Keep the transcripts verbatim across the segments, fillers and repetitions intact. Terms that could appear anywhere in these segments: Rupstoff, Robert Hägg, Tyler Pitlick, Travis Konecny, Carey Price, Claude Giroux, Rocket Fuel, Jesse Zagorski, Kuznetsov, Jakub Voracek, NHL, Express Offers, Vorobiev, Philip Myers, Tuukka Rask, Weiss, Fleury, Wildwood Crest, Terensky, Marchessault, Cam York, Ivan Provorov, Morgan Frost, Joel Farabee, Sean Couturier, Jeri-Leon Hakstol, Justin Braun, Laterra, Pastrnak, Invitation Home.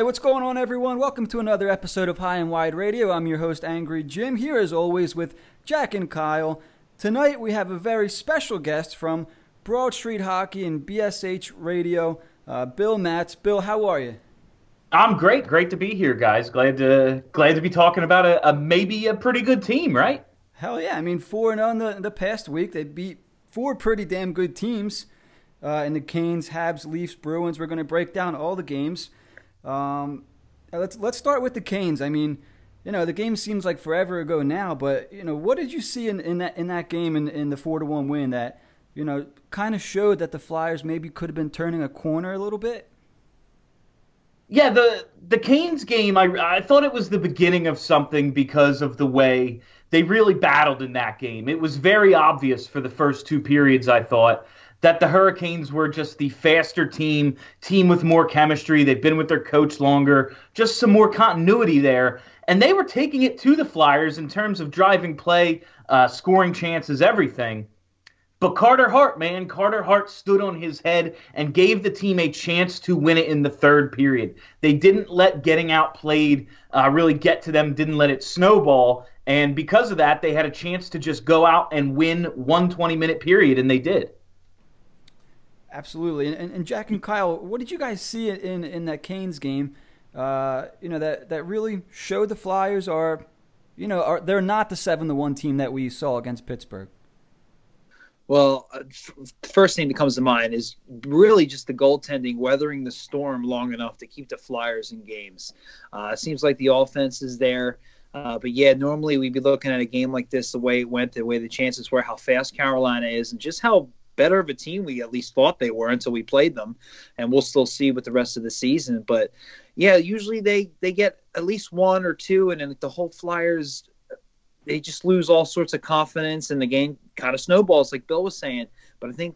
Hey, what's going on, everyone? Welcome to another episode of High and Wide Radio. I'm your host, Angry Jim, here as always with Jack and Kyle. Tonight we have a very special guest from Broad Street Hockey and B S H Radio, uh, Bill Matz. Bill, how are you? I'm great. Great to be here, guys. Glad to glad to be talking about a, a maybe a pretty good team, right? Hell yeah. I mean, four and oh in the, the past week. They beat four pretty damn good teams uh, in the Canes, Habs, Leafs, Bruins. We're going to break down all the games. Um, let's let's start with the Canes. I mean, you know, the game seems like forever ago now, but, you know, what did you see in, in that in that game in, in the four to one win that, you know, kind of showed that the Flyers maybe could have been turning a corner a little bit? Yeah, the the Canes game, I, I thought it was the beginning of something because of the way they really battled in that game. It was very obvious for the first two periods, I thought, that the Hurricanes were just the faster team, team with more chemistry. They've been with their coach longer, just some more continuity there. And they were taking it to the Flyers in terms of driving play, uh, scoring chances, everything. But Carter Hart, man, Carter Hart stood on his head and gave the team a chance to win it in the third period. They didn't let getting outplayed uh, really get to them, didn't let it snowball. And because of that, they had a chance to just go out and win one twenty-minute period, and they did. Absolutely. And, and Jack and Kyle, what did you guys see in, in that Canes game, uh, you know, that, that really showed the Flyers are, you know, are they're not the seven to one team that we saw against Pittsburgh? Well, the first thing that comes to mind is really just the goaltending, weathering the storm long enough to keep the Flyers in games. Uh, it seems like the offense is there. Uh, but, yeah, normally we'd be looking at a game like this, the way it went, the way the chances were, how fast Carolina is, and just how better of a team we at least thought they were until we played them. And we'll still see with the rest of the season. But, yeah, usually they, they get at least one or two, and then the whole Flyers – they just lose all sorts of confidence, and the game kind of snowballs, like Bill was saying. But I think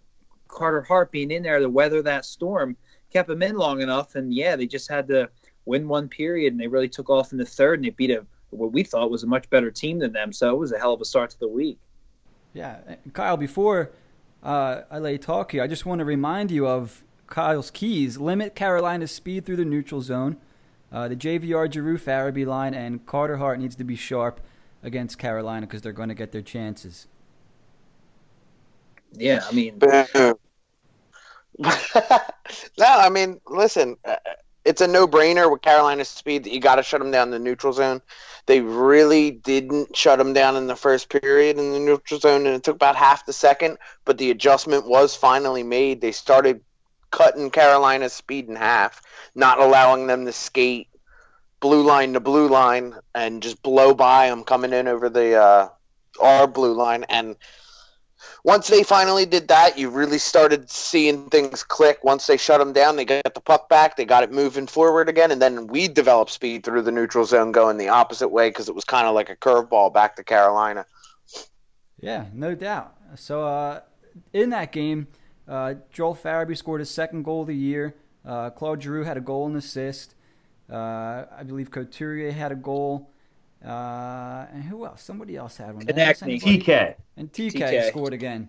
Carter Hart being in there to weather that storm kept him in long enough, and, yeah, they just had to win one period, and they really took off in the third, and they beat a, what we thought was a much better team than them. So it was a hell of a start to the week. Yeah. Kyle, before uh, I let you talk here, I just want to remind you of Kyle's keys. Limit Carolina's speed through the neutral zone. Uh, the J V R, Giroux, Farabee line, and Carter Hart needs to be sharp against Carolina because they're going to get their chances. Yeah, I mean... no, I mean, listen, it's a no-brainer with Carolina's speed that you got to shut them down in the neutral zone. They really didn't shut them down in the first period in the neutral zone, and it took about half the second, but the adjustment was finally made. They started cutting Carolina's speed in half, not allowing them to skate blue line to blue line and just blow by them coming in over the uh, our blue line. And once they finally did that, you really started seeing things click. Once they shut them down, they got the puck back, they got it moving forward again, and then we developed speed through the neutral zone going the opposite way because it was kind of like a curveball back to Carolina. Yeah, no doubt. So uh, in that game, uh, Joel Farabee scored his second goal of the year. Uh, Claude Giroux had a goal and assist. Uh, I believe Couturier had a goal. Uh, and who else? Somebody else had one. Konecny. T K. And T K, T K scored again.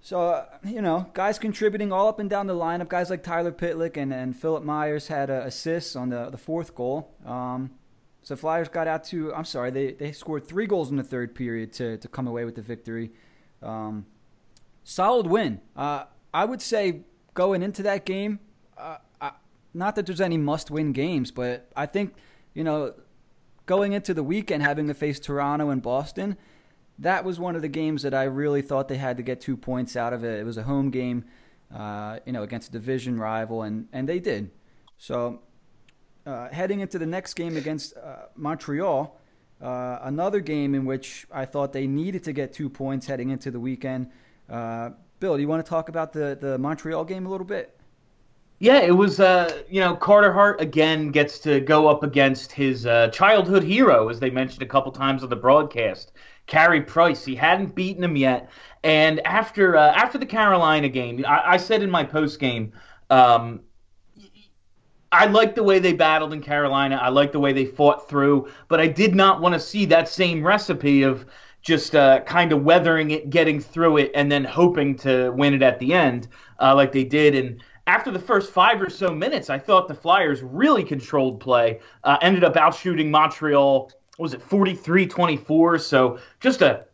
So, uh, you know, guys contributing all up and down the lineup. Guys like Tyler Pitlick and, and Philip Myers had uh, assists on the, the fourth goal. Um, so Flyers got out to, I'm sorry, they, they scored three goals in the third period to, to come away with the victory. Um, solid win. Uh, I would say going into that game, uh, not that there's any must-win games, but I think, you know, going into the weekend, having to face Toronto and Boston, that was one of the games that I really thought they had to get two points out of it. It was a home game, uh, you know, against a division rival, and, and they did. So uh, heading into the next game against uh, Montreal, uh, another game in which I thought they needed to get two points heading into the weekend. Uh, Bill, do you want to talk about the, the Montreal game a little bit? Yeah, it was, uh, you know, Carter Hart again gets to go up against his uh, childhood hero, as they mentioned a couple times on the broadcast, Carey Price. He hadn't beaten him yet. And after uh, after the Carolina game, I, I said in my postgame, um, I liked the way they battled in Carolina. I liked the way they fought through. But I did not want to see that same recipe of just uh, kind of weathering it, getting through it, and then hoping to win it at the end uh, like they did. And after the first five or so minutes, I thought the Flyers really controlled play, uh, ended up outshooting Montreal, what was it, forty-three twenty-four, so just a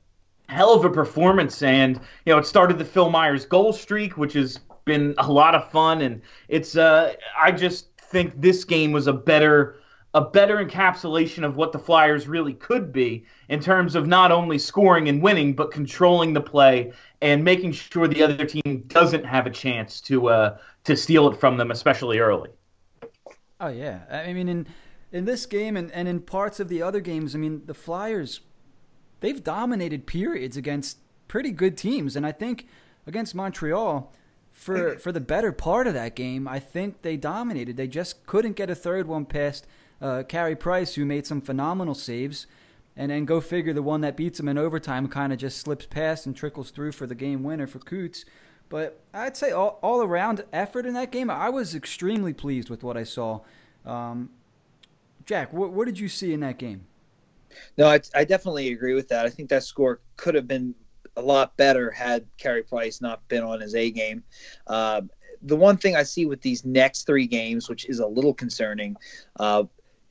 hell of a performance. And, you know, it started the Phil Myers goal streak, which has been a lot of fun, and it's, uh, I just think this game was a better a better encapsulation of what the Flyers really could be in terms of not only scoring and winning, but controlling the play and making sure the other team doesn't have a chance to uh, to steal it from them, especially early. Oh, yeah. I mean, in, in this game and, and in parts of the other games, I mean, the Flyers, they've dominated periods against pretty good teams. And I think against Montreal, for for the better part of that game, I think they dominated. They just couldn't get a third one past Uh, Carey Price, who made some phenomenal saves, and then go figure, the one that beats him in overtime kind of just slips past and trickles through for the game winner for Coots. But I'd say all, all around effort in that game, I was extremely pleased with what I saw. Um, Jack, what, what did you see in that game? No, I, I definitely agree with that. I think that score could have been a lot better had Carey Price not been on his A game. Uh, the one thing I see with these next three games, which is a little concerning, uh,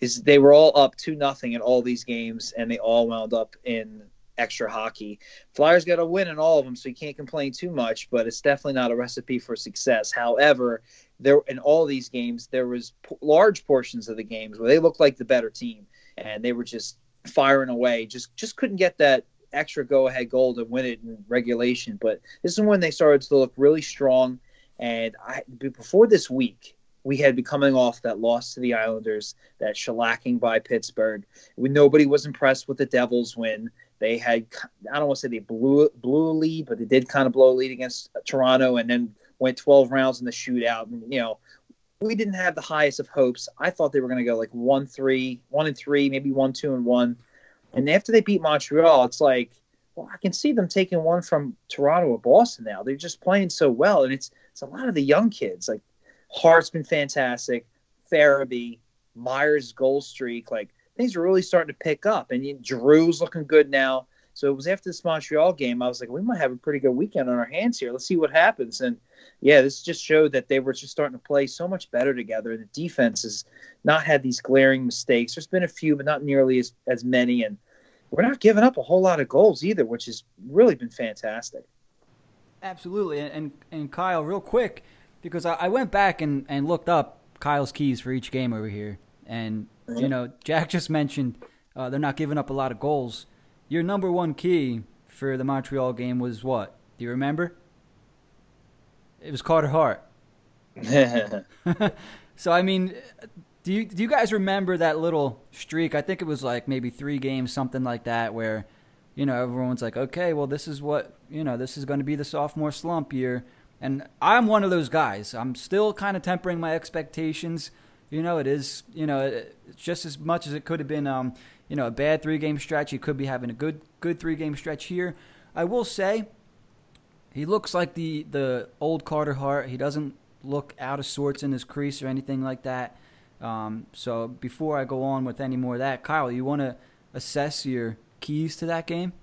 is they were all up two nothing in all these games, and they all wound up in extra hockey. Flyers got to win in all of them, so you can't complain too much, but it's definitely not a recipe for success. However, there in all these games, there was p- large portions of the games where they looked like the better team, and they were just firing away, just just couldn't get that extra go-ahead goal to win it in regulation. But this is when they started to look really strong, and I, before this week, we had been coming off that loss to the Islanders, that shellacking by Pittsburgh. When nobody was impressed with the Devils win. They had, I don't want to say they blew, blew a lead, but they did kind of blow a lead against Toronto and then went twelve rounds in the shootout. And, you know, we didn't have the highest of hopes. I thought they were going to go like one three, one and three, maybe one two and one. And after they beat Montreal, it's like, well, I can see them taking one from Toronto or Boston now. They're just playing so well. And it's it's a lot of the young kids. Like, Hart's been fantastic. Farabee, Myers' goal streak, like things are really starting to pick up, and you, Drew's looking good now. So it was after this Montreal game, I was like, we might have a pretty good weekend on our hands here. Let's see what happens. And yeah, this just showed that they were just starting to play so much better together. The defense has not had these glaring mistakes. There's been a few, but not nearly as, as many. And we're not giving up a whole lot of goals either, which has really been fantastic. Absolutely. And and Kyle, real quick, because I went back and, and looked up Kyle's keys for each game over here. And, you know, Jack just mentioned uh, they're not giving up a lot of goals. Your number one key for the Montreal game was what? Do you remember? It was Carter Hart. So, I mean, do you, do you guys remember that little streak? I think it was like maybe three games, something like that, where, you know, everyone's like, okay, well, this is what, you know, this is going to be the sophomore slump year. And I'm one of those guys. I'm still kind of tempering my expectations. You know, it is, you know, it, just as much as it could have been, um, you know, a bad three-game stretch, he could be having a good good three-game stretch here. I will say he looks like the, the old Carter Hart. He doesn't look out of sorts in his crease or anything like that. Um, so before I go on with any more of that, Kyle, you want to assess your keys to that game?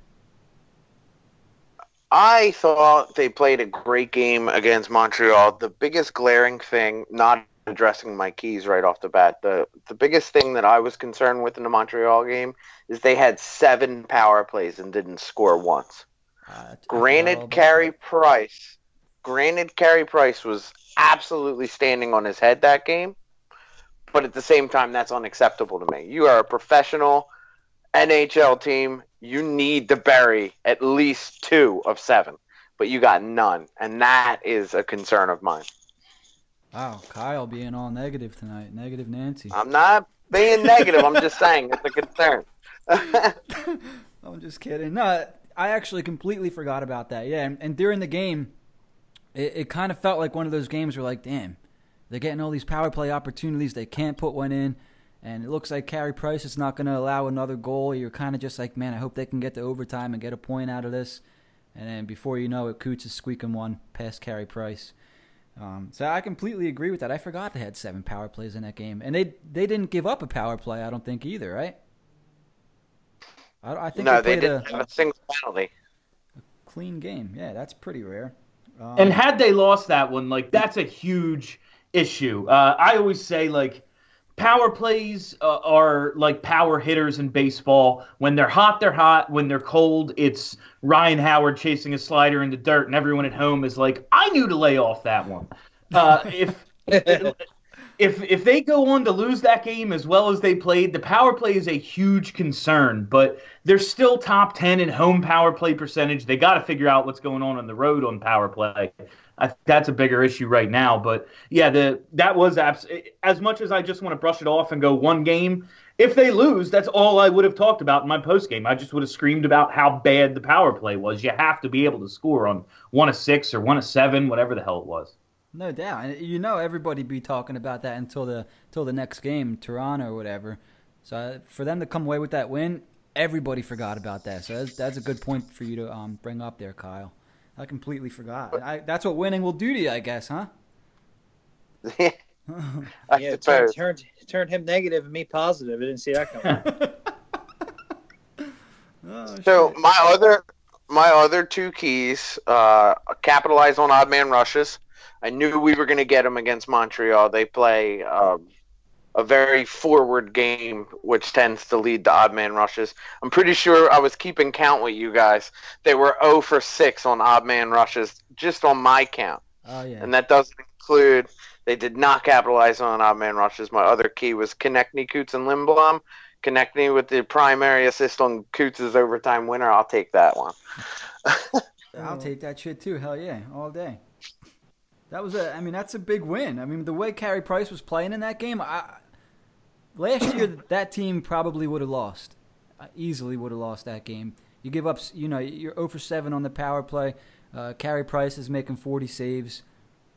I thought they played a great game against Montreal. The biggest glaring thing, not addressing my keys right off the bat, the, the biggest thing that I was concerned with in the Montreal game is they had seven power plays and didn't score once. Uh, granted, Carey Price, granted, Carey Price was absolutely standing on his head that game, but at the same time, that's unacceptable to me. You are a professional N H L team. You need to bury at least two of seven, but you got none, and that is a concern of mine. Wow, Kyle being all negative tonight. Negative Nancy. I'm not being negative. I'm just saying it's a concern. I'm just kidding. No, I actually completely forgot about that. Yeah, and, and during the game, it, it kind of felt like one of those games where, like, damn, they're getting all these power play opportunities. They can't put one in. And it looks like Carey Price is not going to allow another goal. You're kind of just like, man, I hope they can get to overtime and get a point out of this. And then before you know it, Coots is squeaking one past Carey Price. Um, so I completely agree with that. I forgot they had seven power plays in that game. And they they didn't give up a power play, I don't think, either, right? I, I think no, they, they didn't a, have a single penalty. A clean game. Yeah, that's pretty rare. Um, and had they lost that one, like, that's a huge issue. Uh, I always say, like, power plays uh, are like power hitters in baseball. When they're hot, they're hot. When they're cold, it's Ryan Howard chasing a slider in the dirt, and everyone at home is like, I knew to lay off that one. Uh, if if if they go on to lose that game as well as they played, the power play is a huge concern, but they're still top ten in home power play percentage. They got to figure out what's going on on the road on power play. I think that's a bigger issue right now. But, yeah, the that was abs- – as much as I just want to brush it off and go one game, if they lose, that's all I would have talked about in my postgame. I just would have screamed about how bad the power play was. You have to be able to score on one of six or one of seven, whatever the hell it was. No doubt. And you know everybody be talking about that until the until the next game, Toronto or whatever. So for them to come away with that win, everybody forgot about that. So that's, that's a good point for you to um, bring up there, Kyle. I completely forgot. I, that's what winning will do to you, I guess, huh? yeah, it turned, turned, turned him negative and me positive. I didn't see that coming. oh, so shit. my other my other two keys, uh, capitalize on odd man rushes. I knew we were going to get them against Montreal. They play um, a very forward game, which tends to lead to odd man rushes. I'm pretty sure I was keeping count with you guys. They were zero for six on odd man rushes, just on my count. Oh, yeah. And that doesn't include they did not capitalize on odd man rushes. My other key was Konecny, Coots, and Lindblom. Konecny with the primary assist on Coots' overtime winner. I'll take that one. I'll take that shit too. Hell yeah, all day. That was a. I mean, that's a big win. I mean, the way Carey Price was playing in that game, I. Last year, that team probably would have lost. Easily would have lost that game. You give up, you know, you're zero for seven on the power play. Uh, Carey Price is making forty saves.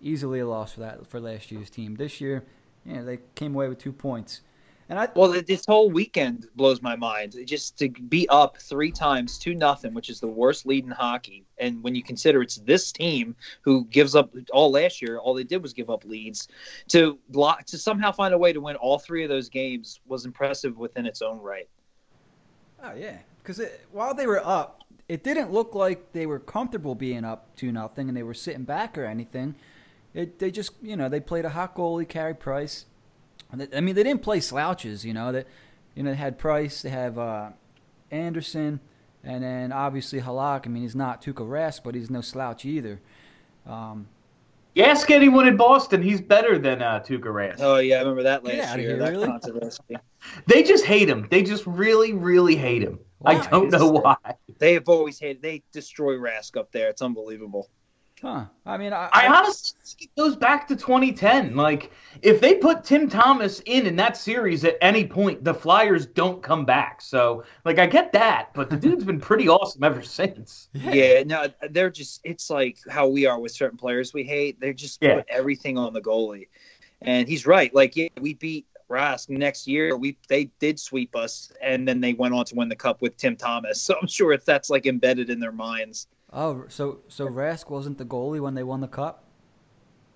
Easily a loss for that for last year's team. This year, you know, they came away with two points. And I well, this whole weekend blows my mind. Just to be up three times, two nothing, which is the worst lead in hockey. And when you consider it's this team who gives up all last year, all they did was give up leads. To block, to somehow find a way to win all three of those games was impressive within its own right. Oh yeah, because while they were up, it didn't look like they were comfortable being up two nothing, and they were sitting back or anything. It, they just, you know, they played a hot goalie, Carey Price. I mean, they didn't play slouches, you know. That, you know, they had Price, they have uh, Anderson, and then obviously Halak. I mean, he's not Tuukka Rask, but he's no slouch either. Um, you ask anyone in Boston, he's better than uh, Tuukka Rask. Oh yeah, I remember that last yeah, year. That really? Controversy. They just hate him. They just really, really hate him. Why? I don't know why. They have always hated. They destroy Rask up there. It's unbelievable. Huh. I mean, I, I, I honestly think it goes back to twenty ten. Like, if they put Tim Thomas in in that series at any point, the Flyers don't come back. So, like, I get that, but the dude's been pretty awesome ever since. Yeah, no, they're just, it's like how we are with certain players we hate. They just yeah. put everything on the goalie. And he's right. Like, yeah, we beat Rask next year. We they did sweep us, and then they went on to win the cup with Tim Thomas. So I'm sure if that's like embedded in their minds. Oh, so so Rask wasn't the goalie when they won the cup?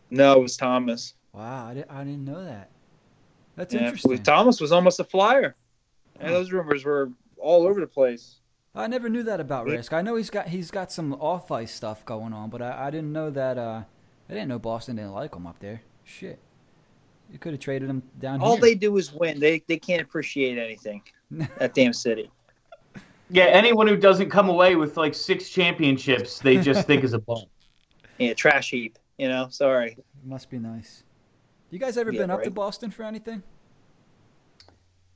No, it was Thomas. Wow, I didn't I didn't know that. That's yeah, interesting. Thomas was almost a Flyer, and those rumors were all over the place. I never knew that about Rask. I know he's got he's got some off ice stuff going on, but I, I didn't know that. Uh, I didn't know Boston didn't like him up there. Shit. You could have traded them down here. All they do is win. They they can't appreciate anything. That damn city. Yeah, anyone who doesn't come away with like six championships, they just think is a bum. Yeah, trash heap. You know, sorry. It must be nice. You guys ever yeah, been right. up to Boston for anything?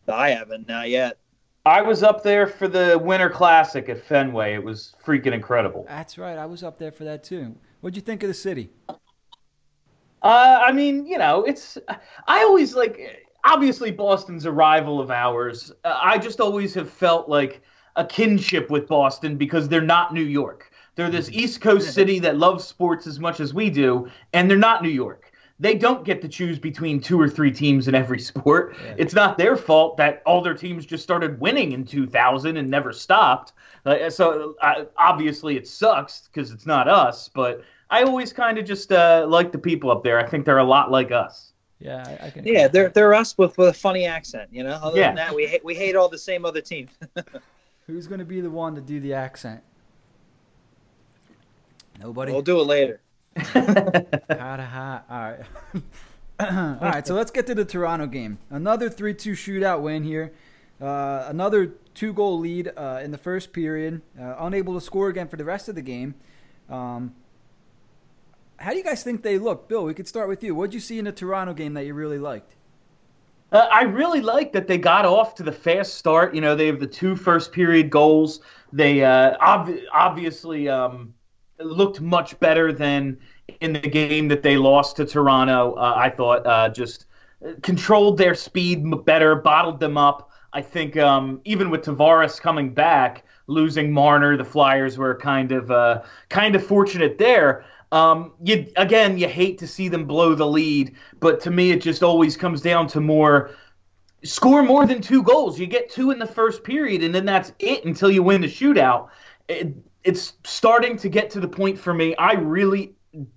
I haven't, not yet. I was up there for the Winter Classic at Fenway. It was freaking incredible. That's right. I was up there for that too. What'd you think of the city? Uh, I mean, you know, it's – I always, like – obviously Boston's a rival of ours. Uh, I just always have felt like a kinship with Boston because they're not New York. They're this East Coast city that loves sports as much as we do, and they're not New York. They don't get to choose between two or three teams in every sport. Yeah. It's not their fault that all their teams just started winning in two thousand and never stopped. Uh, so uh, obviously it sucks because it's not us, but – I always kind of just uh, like the people up there. I think they're a lot like us. Yeah, I, I can. Yeah, they're they're us with, with a funny accent, you know. Other yeah. than that, we hate, we hate all the same other teams. Who's going to be the one to do the accent? Nobody. We'll do it later. Carter Hart. All right. All right, so let's get to the Toronto game. Another three two shootout win here. Uh, another two-goal lead uh, in the first period. Uh, unable to score again for the rest of the game. Um, how do you guys think they look? Bill, we could start with you. What did you see in the Toronto game that you really liked? Uh, I really liked that they got off to the fast start. You know, they have the two first-period goals. They uh, ob- obviously um, looked much better than in the game that they lost to Toronto. Uh, I thought uh, just controlled their speed better, bottled them up. I think um, even with Tavares coming back, losing Marner, the Flyers were kind of uh, kind of fortunate there. Um, you, again, you hate to see them blow the lead, but to me it just always comes down to more score more than two goals. You get two in the first period, and then that's it until you win the shootout. It, it's starting to get to the point for me. I really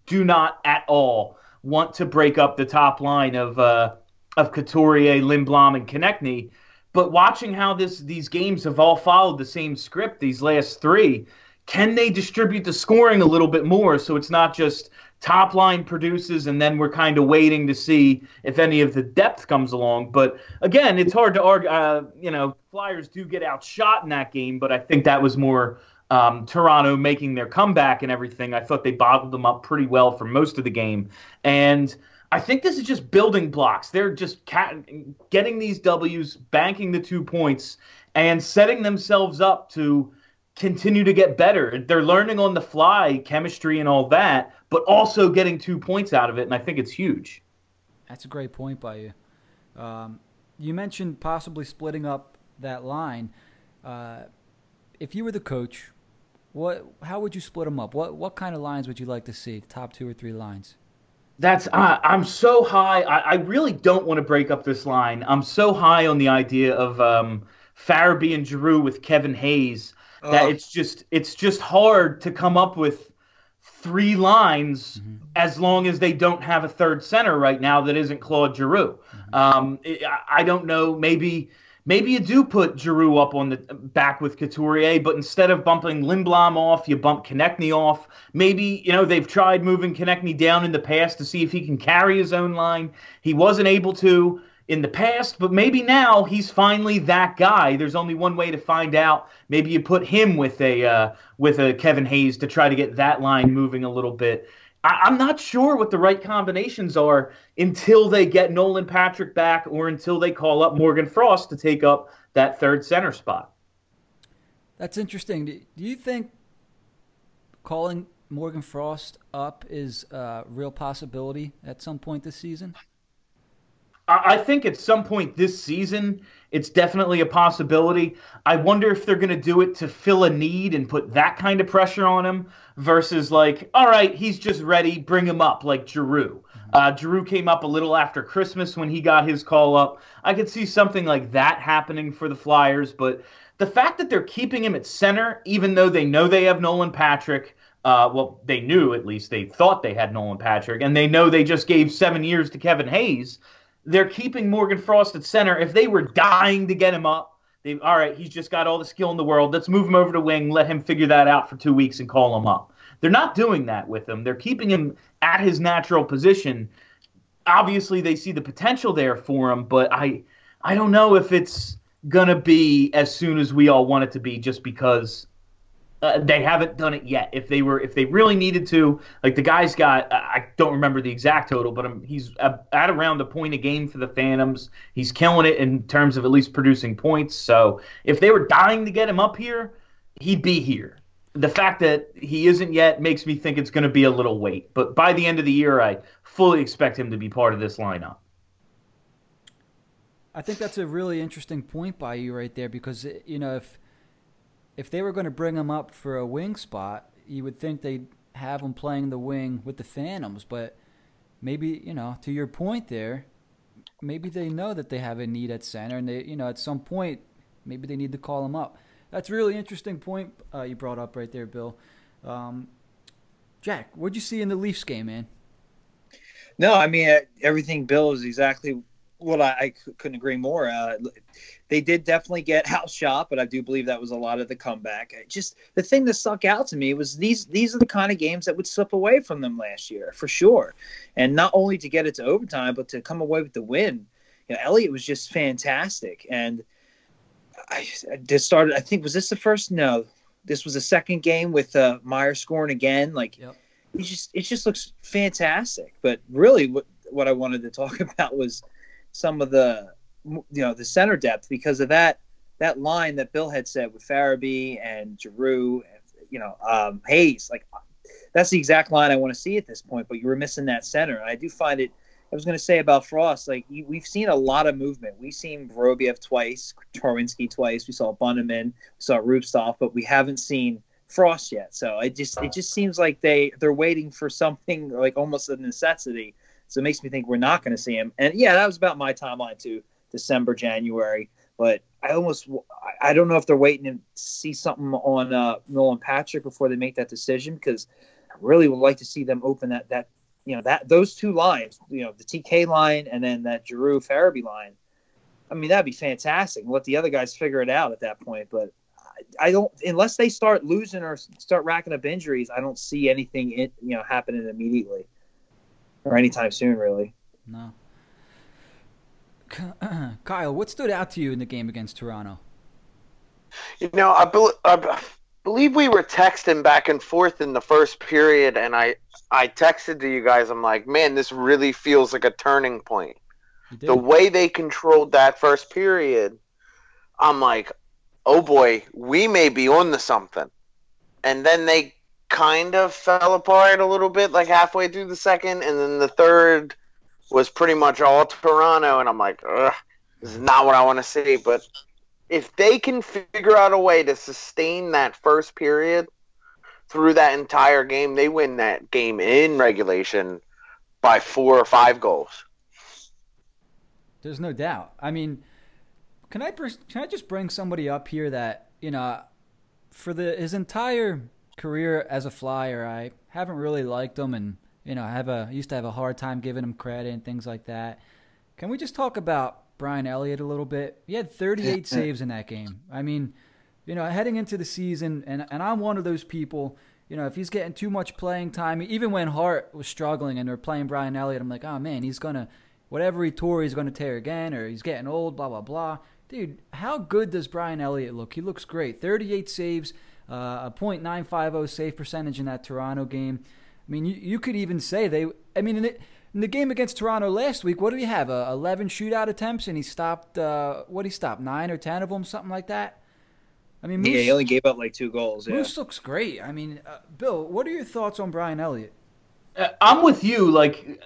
do not at all want to break up the top line of uh, of Couturier, Lindblom, and Konecny. But watching how this these games have all followed the same script, these last three, can they distribute the scoring a little bit more so it's not just top line produces and then we're kind of waiting to see if any of the depth comes along. But again, it's hard to argue. Uh, you know, Flyers do get outshot in that game, but I think that was more Um, Toronto making their comeback and everything. I thought they bottled them up pretty well for most of the game. And I think this is just building blocks. They're just cat- getting these W's, banking the two points, and setting themselves up to continue to get better. They're learning on the fly, chemistry and all that, but also getting two points out of it, and I think it's huge. That's a great point by you. Um, you mentioned possibly splitting up that line. Uh, if you were the coach, What? How would you split them up? What What kind of lines would you like to see? The top two or three lines? That's I, I'm so high. I, I really don't want to break up this line. I'm so high on the idea of um, Farabee and Giroux with Kevin Hayes that uh, it's just it's just hard to come up with three lines mm-hmm. as long as they don't have a third center right now that isn't Claude Giroux. Mm-hmm. Um, it, I, I don't know. Maybe. Maybe you do put Giroux up on the back with Couturier, but instead of bumping Lindblom off, you bump Konecny off. Maybe, you know, they've tried moving Konecny down in the past to see if he can carry his own line. He wasn't able to in the past, but maybe now he's finally that guy. There's only one way to find out. Maybe you put him with a uh, with a Kevin Hayes to try to get that line moving a little bit. I- I'm not sure what the right combinations are until they get Nolan Patrick back or until they call up Morgan Frost to take up that third center spot. That's interesting. Do you think calling Morgan Frost up is a real possibility at some point this season? I, I think at some point this season, it's definitely a possibility. I wonder if they're going to do it to fill a need and put that kind of pressure on him versus like, all right, he's just ready, bring him up like Giroux. Uh, Giroux came up a little after Christmas when he got his call up. I could see something like that happening for the Flyers, but the fact that they're keeping him at center, even though they know they have Nolan Patrick, uh, well, they knew at least, they thought they had Nolan Patrick, and they know they just gave seven years to Kevin Hayes, they're keeping Morgan Frost at center. If they were dying to get him up, they all right, he's just got all the skill in the world, let's move him over to wing, let him figure that out for two weeks and call him up. They're not doing that with him. They're keeping him at his natural position. Obviously, they see the potential there for him, but I I don't know if it's going to be as soon as we all want it to be just because uh, they haven't done it yet. If they were, if they really needed to, like the guy's got, I don't remember the exact total, but I'm, he's at around a point a game for the Phantoms. He's killing it in terms of at least producing points. So if they were dying to get him up here, he'd be here. The fact that he isn't yet makes me think it's going to be a little wait. But by the end of the year, I fully expect him to be part of this lineup. I think that's a really interesting point by you right there because, you know, if if they were going to bring him up for a wing spot, you would think they'd have him playing the wing with the Phantoms. But maybe, you know, to your point there, maybe they know that they have a need at center and, they, you know, at some point maybe they need to call him up. That's a really interesting point uh, you brought up right there, Bill. Um, Jack, what'd you see in the Leafs game, man? No, I mean, everything Bill is exactly Well, I, I couldn't agree more. Uh, they did definitely get house shot, but I do believe that was a lot of the comeback. Just the thing that stuck out to me was these these are the kind of games that would slip away from them last year, for sure. And not only to get it to overtime, but to come away with the win. You know, Elliott was just fantastic. And I, I just started, I think, was this the first? No. This was the second game with uh, Myers scoring again. Like, yep. it, just, it just looks fantastic. But really what, what I wanted to talk about was some of the, you know, the center depth, because of that, that line that Bill had said with Farabee and Giroux, and, you know, um, Hayes, like that's the exact line I want to see at this point, but you were missing that center. And I do find it, I was going to say about Frost, like you, we've seen a lot of movement. We've seen Vorobiev twice, Torwinski twice. We saw Bunneman, we saw Rupstoff, but we haven't seen Frost yet. So it just, it just seems like they, they're waiting for something like almost a necessity. So it makes me think we're not going to see him. And, yeah, that was about my timeline, too, December, January. But I almost – I don't know if they're waiting to see something on uh, Nolan Patrick before they make that decision, because I really would like to see them open that, that – you know, that those two lines, you know, the T K line and then that Giroux-Farabee line. I mean, that would be fantastic. Let the other guys figure it out at that point. But I, I don't – unless they start losing or start racking up injuries, I don't see anything, in, you know, happening immediately. Or anytime soon, really. No. Kyle, what stood out to you in the game against Toronto? You know, I, be- I believe we were texting back and forth in the first period, and I, I texted to you guys, I'm like, man, this really feels like a turning point. The way they controlled that first period, I'm like, oh boy, we may be on to something. And then they kind of fell apart a little bit, like halfway through the second, and then the third was pretty much all Toronto, and I'm like, ugh, this is not what I want to see. But if they can figure out a way to sustain that first period through that entire game, they win that game in regulation by four or five goals. There's no doubt. I mean, can I can I just bring somebody up here that, you know, for the his entire career as a Flyer, I haven't really liked him, and you know, I have a used to have a hard time giving him credit and things like that. Can we just talk about Brian Elliott a little bit? He had thirty-eight saves in that game. I mean, you know, heading into the season, and and I'm one of those people. You know, if he's getting too much playing time, even when Hart was struggling and they're playing Brian Elliott, I'm like, oh man, he's gonna whatever he tore, he's gonna tear again, or he's getting old, blah blah blah. Dude, how good does Brian Elliott look? He looks great. thirty-eight saves. Uh, a point nine five oh save percentage in that Toronto game. I mean, you, you could even say they – I mean, in the, in the game against Toronto last week, what did he have, uh, eleven shootout attempts, and he stopped uh, – what did he stop, nine or ten of them, something like that? I mean, Moose, yeah, he only gave up like two goals. Yeah. Moose looks great. I mean, uh, Bill, what are your thoughts on Brian Elliott? Uh, I'm with you. Like,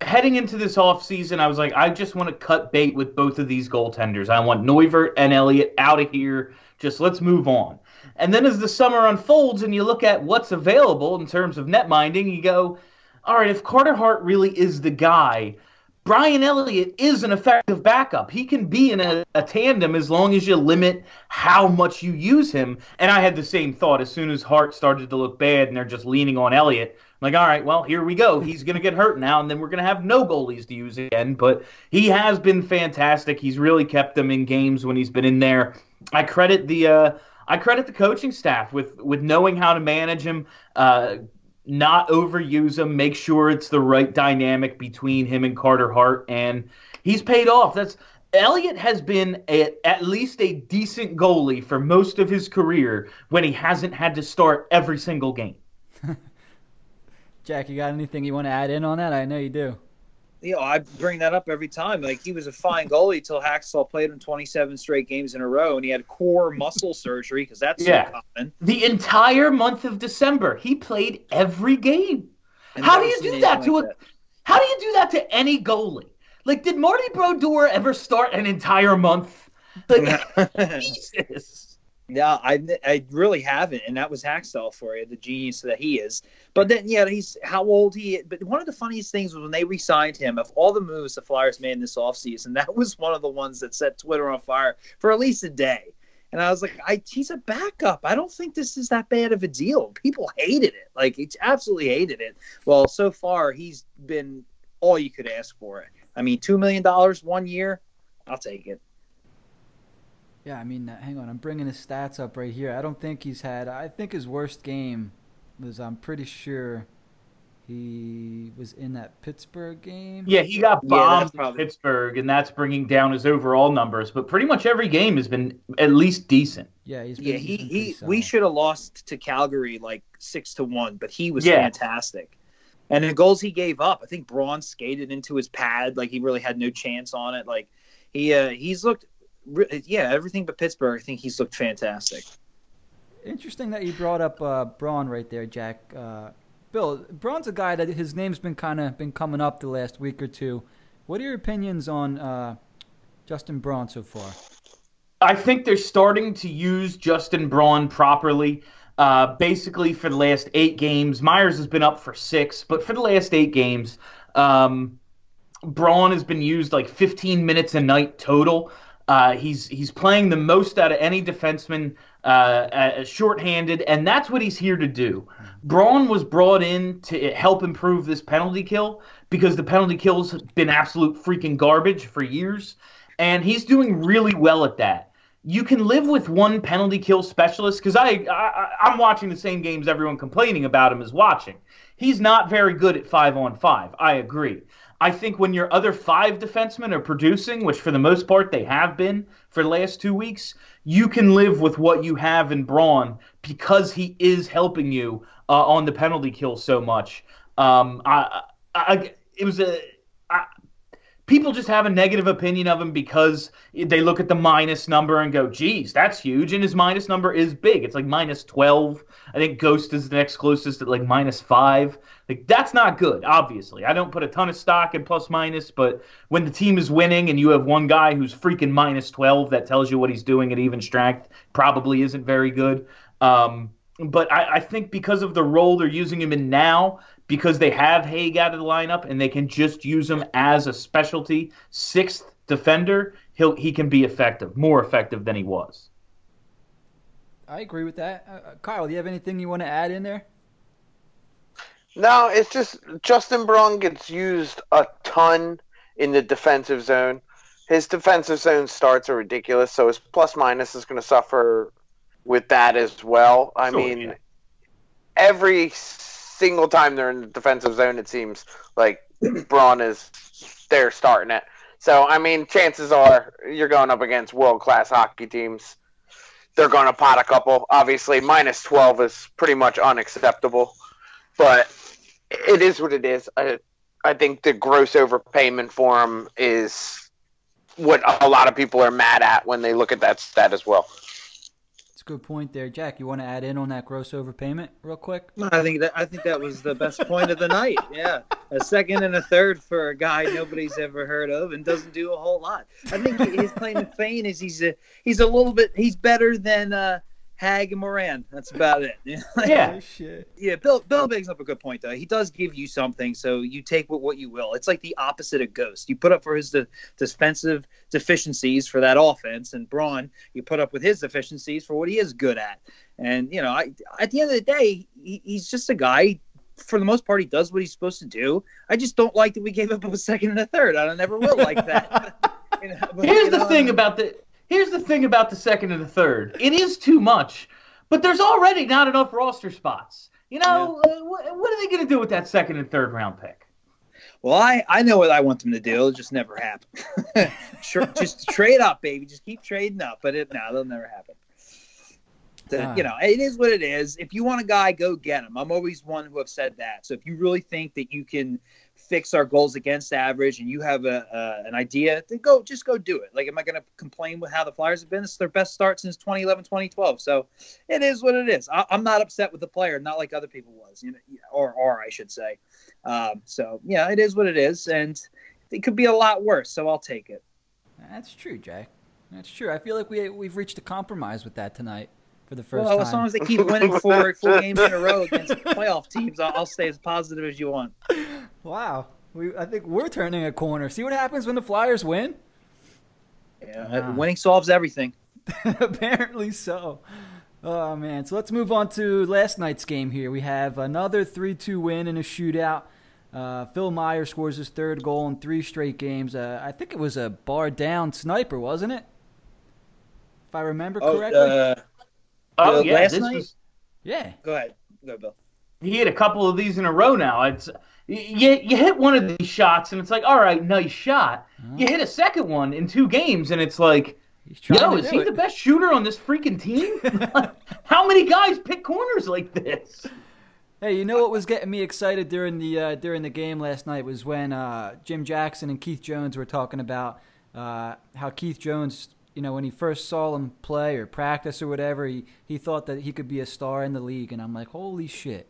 heading into this offseason, I was like, I just want to cut bait with both of these goaltenders. I want Neuvert and Elliott out of here. Just let's move on. And then as the summer unfolds and you look at what's available in terms of net minding, you go, all right, if Carter Hart really is the guy, Brian Elliott is an effective backup. He can be in a, a tandem as long as you limit how much you use him. And I had the same thought as soon as Hart started to look bad and they're just leaning on Elliott. Like, all right, well, here we go. He's going to get hurt now, and then we're going to have no goalies to use again. But he has been fantastic. He's really kept them in games when he's been in there. I credit the uh, I credit the coaching staff with with knowing how to manage him, uh, not overuse him, make sure it's the right dynamic between him and Carter Hart, and he's paid off. That's Elliott has been a, at least a decent goalie for most of his career when he hasn't had to start every single game. Jack, you got anything you want to add in on that? I know you do. You know, I bring that up every time. Like, he was a fine goalie till Hakstol played him twenty-seven straight games in a row, and he had core muscle surgery because that's yeah. so common. The entire month of December, he played every game. And how do you do that to like a? That. How do you do that to any goalie? Like, did Marty Brodeur ever start an entire month? Like, Jesus. No, I, I really haven't, and that was Hakstol for you, the genius that he is. But then, yeah, he's how old he is. But one of the funniest things was when they re-signed him, of all the moves the Flyers made in this offseason, that was one of the ones that set Twitter on fire for at least a day. And I was like, I, he's a backup. I don't think this is that bad of a deal. People hated it. Like, he absolutely hated it. Well, so far, he's been all you could ask for it. I mean, two million dollars one year, I'll take it. Yeah, I mean, hang on. I'm bringing his stats up right here. I don't think he's had – I think his worst game was – I'm pretty sure he was in that Pittsburgh game. Yeah, he got bombed yeah, in Pittsburgh, and that's bringing down his overall numbers. But pretty much every game has been at least decent. Yeah, he's been yeah, he, he we should have lost to Calgary like six to one, but he was yeah. fantastic. And the goals he gave up, I think Braun skated into his pad. Like, he really had no chance on it. Like, he uh, he's looked – yeah, everything but Pittsburgh, I think he's looked fantastic. Interesting that you brought up uh, Braun right there, Jack. Uh, Bill, Braun's a guy that his name's been kind of been coming up the last week or two. What are your opinions on uh, Justin Braun so far? I think they're starting to use Justin Braun properly. Uh, basically, for the last eight games, Myers has been up for six, but for the last eight games, um, Braun has been used like fifteen minutes a night total. Uh, he's he's playing the most out of any defenseman, uh, uh, shorthanded, and that's what he's here to do. Braun was brought in to help improve this penalty kill because the penalty kill's been absolute freaking garbage for years, and he's doing really well at that. You can live with one penalty kill specialist because I, I I'm watching the same games everyone complaining about him is watching. He's not very good at five on five. I agree. I think when your other five defensemen are producing, which for the most part they have been for the last two weeks, you can live with what you have in Braun because he is helping you uh, on the penalty kill so much. Um, I, I, it was a I, people just have a negative opinion of him because they look at the minus number and go, geez, that's huge. And his minus number is big. It's like minus twelve. I think Ghost is the next closest at like minus five. Like, that's not good, obviously. I don't put a ton of stock in plus minus, but when the team is winning and you have one guy who's freaking minus twelve, that tells you what he's doing at even strength. Probably isn't very good. Um, but I, I think because of the role they're using him in now, because they have Hägg out of the lineup and they can just use him as a specialty sixth defender, he'll, he can be effective, more effective than he was. I agree with that. Uh, Kyle, do you have anything you want to add in there? No, it's just Justin Braun gets used a ton in the defensive zone. His defensive zone starts are ridiculous, so his plus-minus is going to suffer with that as well. I sure, mean, yeah. every single time they're in the defensive zone, it seems like Braun is there starting it. So, I mean, chances are you're going up against world-class hockey teams. They're going to pot a couple. Obviously, minus twelve is pretty much unacceptable. But it is what it is. I, I think the gross overpayment for him is what a lot of people are mad at when they look at that stat as well. That's a good point there. Jack, you want to add in on that gross overpayment real quick? I think that, I think that was the best point of the night. Yeah, a second and a third for a guy nobody's ever heard of and doesn't do a whole lot. I think his claim to fame is he's a, he's a little bit – he's better than uh, – Hägg and Morin. That's about it. Yeah. Yeah. Shit. Yeah. Bill Bill brings up a good point though. He does give you something, so you take what what you will. It's like the opposite of Ghost. You put up for his de- defensive deficiencies for that offense, and Braun, you put up with his deficiencies for what he is good at. And you know, I, at the end of the day, he, he's just a guy. For the most part, he does what he's supposed to do. I just don't like that we gave up a second and a third. I never will like that. You know, but, Here's you know, the thing about the. Here's the thing about the second and the third. It is too much, but there's already not enough roster spots. You know, yeah. uh, wh- what are they going to do with that second and third round pick? Well, I, I know what I want them to do. It'll just never happen. Sure, just trade up, baby. Just keep trading up. But it, no, it'll never happen. The, ah. You know, it is what it is. If you want a guy, go get him. I'm always one who have said that. So if you really think that you can – fix our goals against average, and you have a uh, an idea, then go, just go do it. Like, am I going to complain with how the Flyers have been? It's their best start since twenty eleven, twenty twelve. So it is what it is. I, I'm not upset with the player, not like other people was, you know, or or I should say. Um, so yeah, it is what it is, and it could be a lot worse. So I'll take it. That's true, Jack. That's true. I feel like we we've reached a compromise with that tonight. For the first well, time. As long as they keep winning four, four games in a row against playoff teams, I'll, I'll stay as positive as you want. Wow. We, I think we're turning a corner. See what happens when the Flyers win? Yeah, wow. Winning solves everything. Apparently so. Oh, man. So let's move on to last night's game here. We have another three two win in a shootout. Uh, Phil Myers scores his third goal in three straight games. Uh, I think it was a bar-down sniper, wasn't it? If I remember oh, correctly. Uh, oh, yeah. Last night? Was... Yeah. Go ahead. Go, Bill. He hit a couple of these in a row now. It's you, you hit one of these shots, and it's like, all right, nice shot. Uh-huh. You hit a second one in two games, and it's like, yo, is he it. the best shooter on this freaking team? How many guys pick corners like this? Hey, you know what was getting me excited during the uh, during the game last night was when uh, Jim Jackson and Keith Jones were talking about uh, how Keith Jones, you know, when he first saw him play or practice or whatever, he, he thought that he could be a star in the league. And I'm like, holy shit.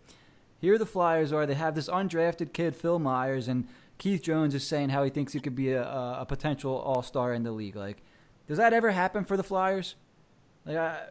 Here the Flyers are. They have this undrafted kid, Phil Myers, and Keith Jones is saying how he thinks he could be a, a potential all-star in the league. Like, does that ever happen for the Flyers? Like, I,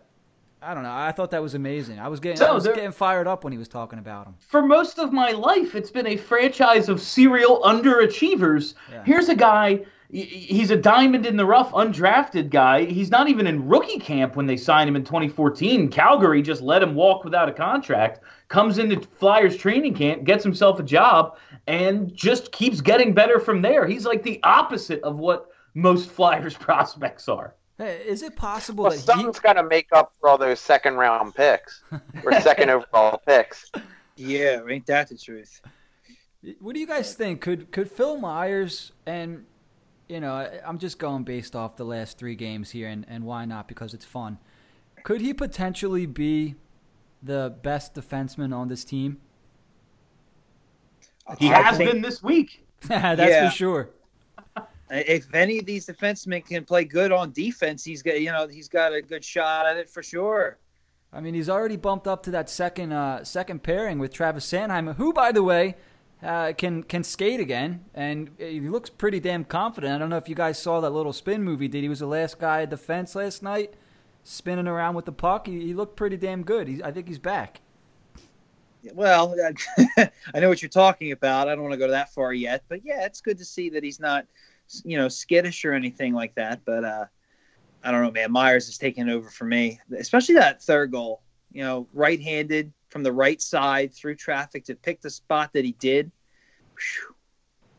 I don't know. I thought that was amazing. I was getting, so I was getting fired up when he was talking about him. For most of my life, it's been a franchise of serial underachievers. Yeah. Here's a guy. He's a diamond in the rough, undrafted guy. He's not even in rookie camp when they signed him in twenty fourteen. Calgary just let him walk without a contract, comes into Flyers training camp, gets himself a job, and just keeps getting better from there. He's like the opposite of what most Flyers prospects are. Hey, is it possible well, that someone's he... got to make up for all those second-round picks or second overall picks? Yeah, ain't that the truth? What do you guys think? Could could Phil Myers and... You know, I'm just going based off the last three games here, and, and why not? Because it's fun. Could he potentially be the best defenseman on this team? He has been this week. That's yeah. for sure. If any of these defensemen can play good on defense, he's got you know he's got a good shot at it for sure. I mean, he's already bumped up to that second uh, second pairing with Travis Sanheim, who, by the way. Uh, can can skate again, and he looks pretty damn confident. I don't know if you guys saw that little spin move he did. He was the last guy at the fence last night, spinning around with the puck. He, he looked pretty damn good. He, I think he's back. Well, I know what you're talking about. I don't want to go that far yet, but yeah, it's good to see that he's not, you know, skittish or anything like that. But uh, I don't know, man. Myers is taking over for me, especially that third goal. You know, right-handed. From the right side through traffic to pick the spot that he did.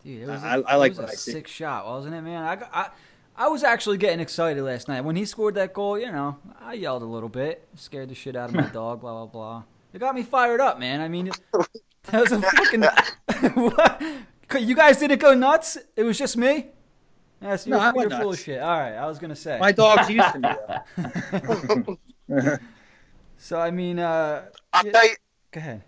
Dude, it was a, I, I like it was what a I sick see. shot, wasn't it, man? I, got, I I was actually getting excited last night when he scored that goal. You know, I yelled a little bit, scared the shit out of my dog. Blah blah blah. It got me fired up, man. I mean, that was a fucking. What? You guys didn't go nuts. It was just me. Yes, you no, were, you're nuts. Full of shit. All right, I was gonna say my dog's used to me. Though. So, I mean, uh, I'll tell you, go ahead.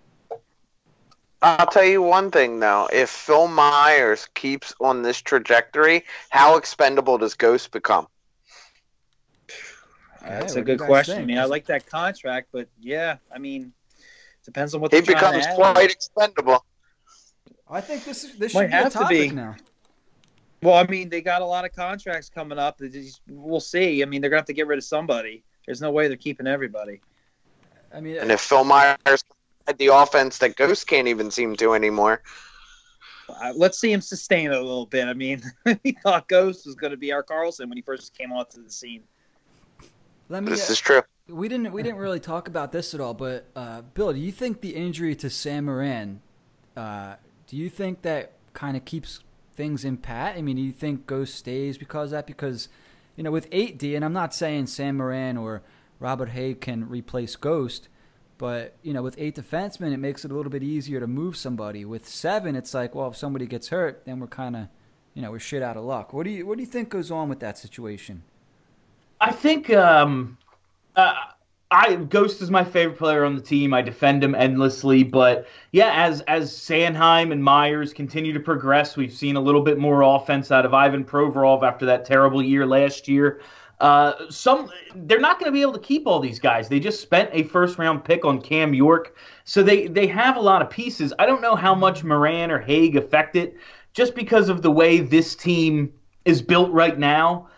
I'll tell you one thing, though. If Phil Myers keeps on this trajectory, how expendable does Ghost become? Okay, that's a good question. Think? I mean, I like that contract, but, yeah, I mean, depends on what they're trying to add. He becomes quite expendable. I think this, is, this should be a topic now. Well, I mean, they got a lot of contracts coming up. We'll see. I mean, they're going to have to get rid of somebody. There's no way they're keeping everybody. I mean, and if Phil Myers had the offense that Ghost can't even seem to anymore. Uh, let's see him sustain it a little bit. I mean, we thought Ghost was going to be our Carlson when he first came onto the scene. Let me, this uh, is true. We didn't we didn't really talk about this at all, but, uh, Bill, do you think the injury to Sam Morin, uh, do you think that kind of keeps things in pat? I mean, do you think Ghost stays because of that? Because, you know, with eight D, and I'm not saying Sam Morin or – Robert Hägg can replace Ghost, but, you know, with eight defensemen, it makes it a little bit easier to move somebody. With seven, it's like, well, if somebody gets hurt, then we're kind of, you know, we're shit out of luck. What do you what do you think goes on with that situation? I think um, uh, I Ghost is my favorite player on the team. I defend him endlessly, but yeah, as as Sanheim and Myers continue to progress, we've seen a little bit more offense out of Ivan Provorov after that terrible year last year. Uh, some they're not going to be able to keep all these guys. They just spent a first-round pick on Cam York, so they, they have a lot of pieces. I don't know how much Morin or Hägg affect it, just because of the way this team is built right now.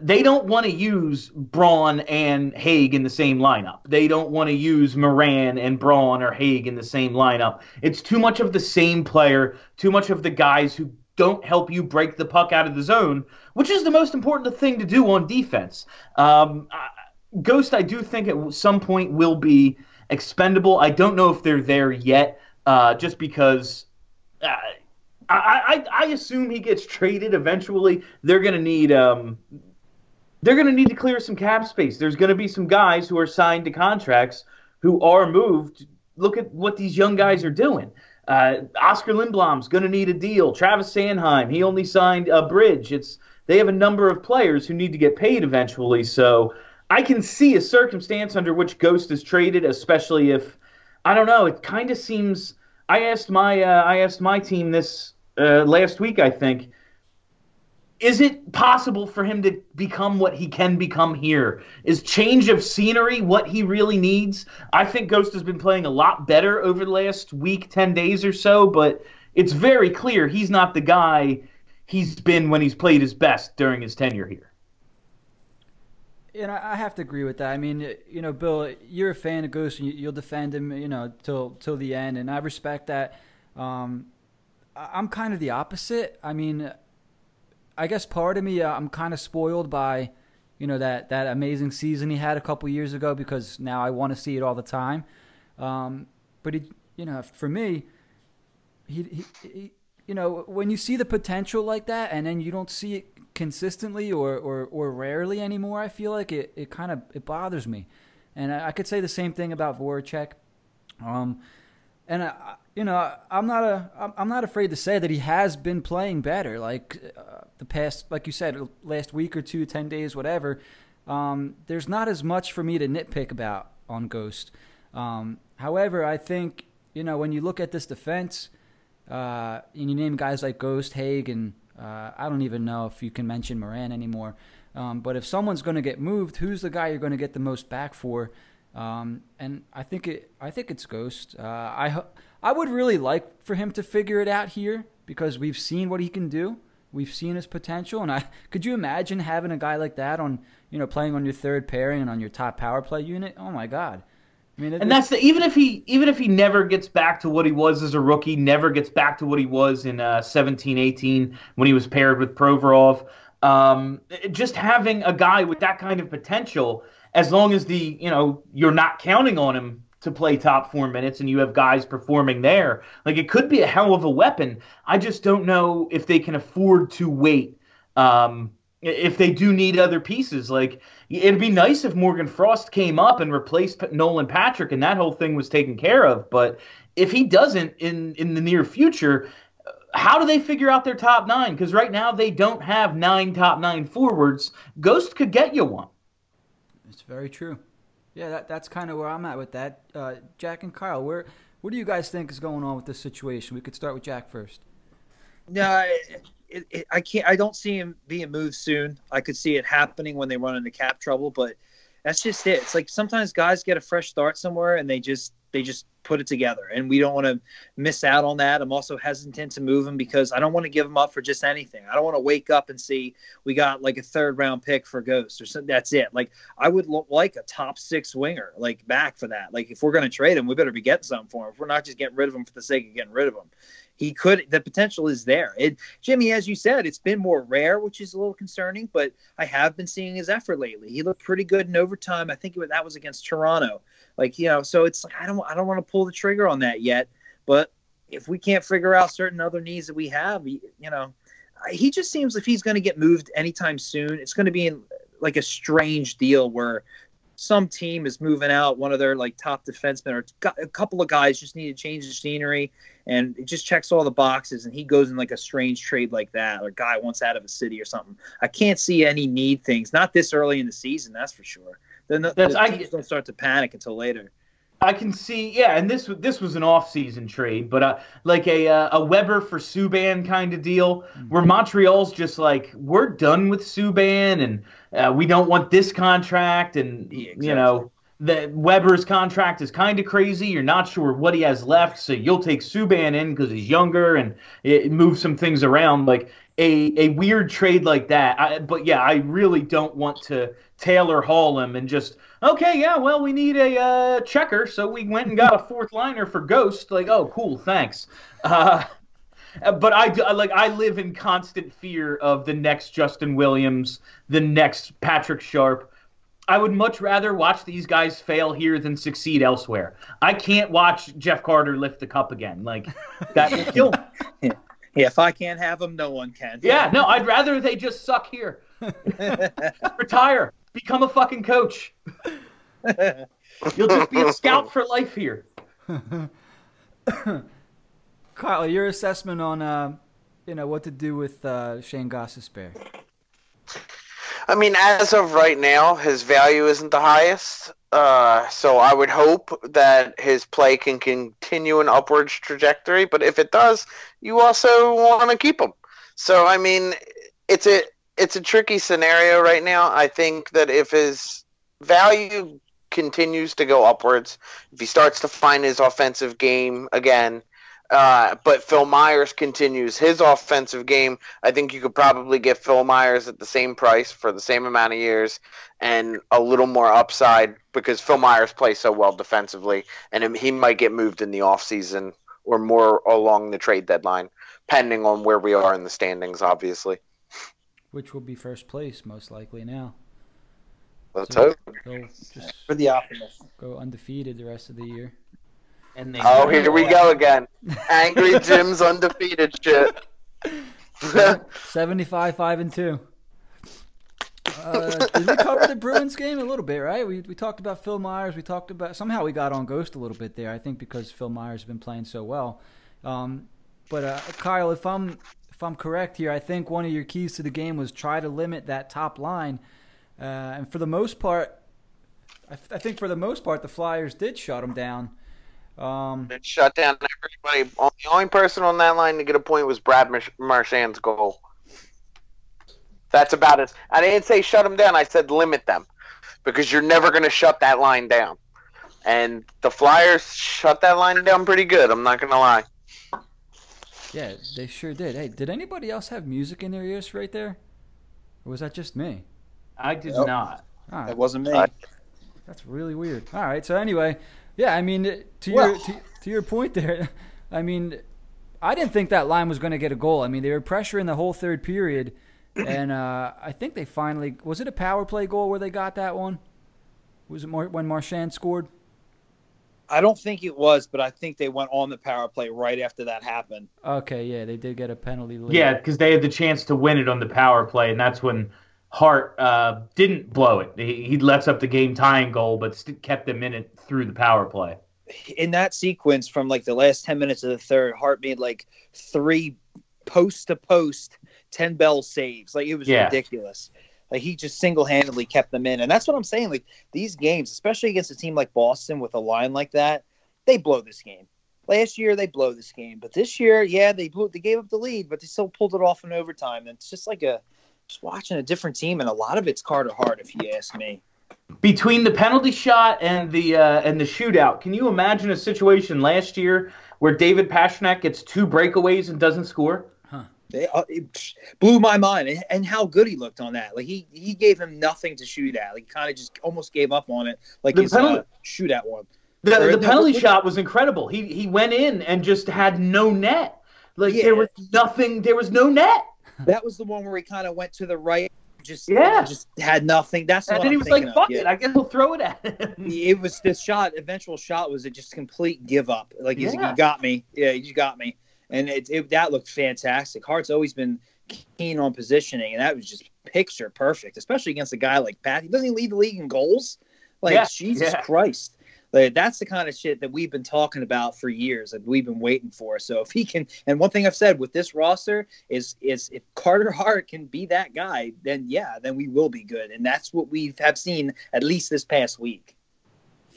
They don't want to use Braun and Hägg in the same lineup. They don't want to use Morin and Braun or Hägg in the same lineup. It's too much of the same player, too much of the guys who don't help you break the puck out of the zone, which is the most important thing to do on defense. Um, Ghost, I do think at some point will be expendable. I don't know if they're there yet, uh, just because uh, I, I, I assume he gets traded eventually. They're going to need um, they're going to need to clear some cap space. There's going to be some guys who are signed to contracts who are moved. Look at what these young guys are doing. Uh, Oscar Lindblom's going to need a deal. Travis Sanheim, he only signed a bridge. It's they have a number of players who need to get paid eventually. So I can see a circumstance under which Ghost is traded, especially if I don't know. It kind of seems. I asked my uh, I asked my team this uh, last week. I think, is it possible for him to become what he can become here? Is change of scenery what he really needs? I think Ghost has been playing a lot better over the last week, ten days or so, but it's very clear he's not the guy he's been when he's played his best during his tenure here. And I have to agree with that. I mean, you know, Bill, you're a fan of Ghost, and you'll defend him, you know, till till the end, and I respect that. Um, I'm kind of the opposite. I mean, I guess part of me, uh, I'm kind of spoiled by, you know, that, that amazing season he had a couple years ago, because now I want to see it all the time. Um, but, he, you know, for me, he, he, he, you know, when you see the potential like that and then you don't see it consistently or, or, or rarely anymore, I feel like it, it kind of it bothers me. And I, I could say the same thing about Voracek. Um, and, I, you know, I'm not a I'm not afraid to say that he has been playing better. Like, uh, the past, like you said, last week or two, ten days, whatever, um, there's not as much for me to nitpick about on Ghost. Um, however, I think, you know, when you look at this defense, uh, and you name guys like Ghost, Hague, and uh, I don't even know if you can mention Morin anymore, um, but if someone's going to get moved, who's the guy you're going to get the most back for? Um, and I think it, I think it's Ghost. Uh, I, I would really like for him to figure it out here, because we've seen what he can do. We've seen his potential, and I could you imagine having a guy like that on, you know, playing on your third pairing and on your top power play unit? Oh my God! I mean, it, and that's the, even if he even if he never gets back to what he was as a rookie, never gets back to what he was in uh, seventeen eighteen when he was paired with Provorov. Um, just having a guy with that kind of potential, as long as the you know you're not counting on him to play top four minutes and you have guys performing there. Like, it could be a hell of a weapon. I just don't know if they can afford to wait. Um, if they do need other pieces, like, it'd be nice if Morgan Frost came up and replaced Nolan Patrick and that whole thing was taken care of. But if he doesn't in, in the near future, how do they figure out their top nine? Because right now they don't have nine top nine forwards. Ghost could get you one. It's very true. Yeah, that, that's kind of where I'm at with that. Uh, Jack and Kyle, where what do you guys think is going on with this situation? We could start with Jack first. No, it, it, it, I can't. I don't see him being moved soon. I could see it happening when they run into cap trouble, but that's just it. It's like sometimes guys get a fresh start somewhere and they just they just put it together, and we don't want to miss out on that. I'm also hesitant to move him because I don't want to give him up for just anything. I don't want to wake up and see we got like a third round pick for Ghost or something. That's it. Like, I would look like a top six winger, like, back for that. Like, if we're going to trade him, we better be getting something for him. If we're not just getting rid of him for the sake of getting rid of him. He could, the potential is there. It, Jimmy, as you said, it's been more rare, which is a little concerning, but I have been seeing his effort lately. He looked pretty good in overtime. I think it was, that was against Toronto. Like, you know, so it's like, I don't, I don't want to pull the trigger on that yet, but if we can't figure out certain other needs that we have, you know, he just seems like he's going to get moved anytime soon. It's going to be in, like, a strange deal where some team is moving out one of their, like, top defensemen, or a couple of guys just need to change the scenery, and it just checks all the boxes, and he goes in, like, a strange trade like that, or a guy wants out of a city or something. I can't see any need things. Not this early in the season, that's for sure. Then the, the teams don't start to panic until later. I can see, yeah, and this this was an off-season trade, but uh, like a uh, a Weber for Subban kind of deal, where Montreal's just like, we're done with Subban, and uh, we don't want this contract, and yeah, exactly. You know, the Weber's contract is kind of crazy. You're not sure what he has left, so you'll take Subban in because he's younger, and it moves some things around. Like a a weird trade like that. I, but yeah, I really don't want to Taylor Hall him and just. Okay, yeah, well, we need a uh, checker, so we went and got a fourth liner for Ghost. Like, oh, cool, thanks. Uh, but I, like, I live in constant fear of the next Justin Williams, the next Patrick Sharp. I would much rather watch these guys fail here than succeed elsewhere. I can't watch Jeff Carter lift the cup again. Like, that would kill me. If I can't have them, no one can. Yeah, no, I'd rather they just suck here. Retire. Become a fucking coach. You'll just be a scout for life here. Carl, your assessment on uh, you know, what to do with uh, Shayne Gostisbehere? I mean, as of right now, his value isn't the highest. Uh, so I would hope that his play can continue an upwards trajectory. But if it does, you also want to keep him. So, I mean, it's a it's a tricky scenario right now. I think that if his value continues to go upwards, if he starts to find his offensive game again, uh, but Phil Myers continues his offensive game, I think you could probably get Phil Myers at the same price for the same amount of years and a little more upside because Phil Myers plays so well defensively, and he might get moved in the offseason or more along the trade deadline, depending on where we are in the standings, obviously. Which will be first place, most likely, now. Let's so hope. They'll just for the optimist. Go undefeated the rest of the year. And they oh, here we go again. Angry Jim's undefeated shit. seventy-five, five, and two. Uh, did we cover the Bruins game a little bit, right? We we talked about Phil Myers. We talked about – somehow we got on Ghost a little bit there, I think, because Phil Myers has been playing so well. Um, but, uh, Kyle, if I'm – If I'm correct here, I think one of your keys to the game was try to limit that top line. Uh, and for the most part, I, th- I think for the most part, the Flyers did shut them down. Um, they shut down everybody. The only person on that line to get a point was Brad March- Marchand's goal. That's about it. I didn't say shut them down. I said limit them because you're never going to shut that line down. And the Flyers shut that line down pretty good. I'm not going to lie. Yeah, they sure did. Hey, did anybody else have music in their ears right there? Or was that just me? I did nope. not. All right. That wasn't me. That's really weird. All right, so anyway, yeah, I mean, to well. your to, to your point there, I mean, I didn't think that line was going to get a goal. I mean, they were pressuring the whole third period, and uh, I think they finally – was it a power play goal where they got that one? Was it more, when Marchand scored? I don't think it was, but I think they went on the power play right after that happened. Okay, yeah, they did get a penalty later. Yeah, because they had the chance to win it on the power play, and that's when Hart uh, didn't blow it. He, he lets up the game-tying goal, but st- kept them in it through the power play. In that sequence from, like, the last ten minutes of the third, Hart made, like, three post-to-post ten-bell saves. Like, it was yeah. ridiculous. Like, he just single-handedly kept them in. And that's what I'm saying. Like, these games, especially against a team like Boston with a line like that, they blow this game. Last year, they blow this game. But this year, yeah, they blew, they gave up the lead, but they still pulled it off in overtime. And it's just like a just watching a different team, and a lot of it's Carter Hart, if you ask me. Between the penalty shot and the uh, and the shootout, can you imagine a situation last year where David Pastrnak gets two breakaways and doesn't score? They, uh, it blew my mind, and how good he looked on that. Like he, he gave him nothing to shoot at. Like kind of just almost gave up on it. Like the his penalty, uh, shoot at one. The, the, the penalty was, shot was incredible. He he went in and just had no net. Like yeah. there was nothing. There was no net. That was the one where he kind of went to the right. Just yeah. just had nothing. That's and then I'm he was like, "Fuck it, yeah. I guess we'll throw it at him." It was this shot. Eventual shot was a just complete give up. Like yeah. you got me. Yeah, you got me. And it, it that looked fantastic. Hart's always been keen on positioning, and that was just picture perfect, especially against a guy like Pat. He doesn't even lead the league in goals. Like, yeah, Jesus yeah. Christ. Like, that's the kind of shit that we've been talking about for years, that we've been waiting for. So if he can – and one thing I've said with this roster is is if Carter Hart can be that guy, then, yeah, then we will be good. And that's what we have seen at least this past week.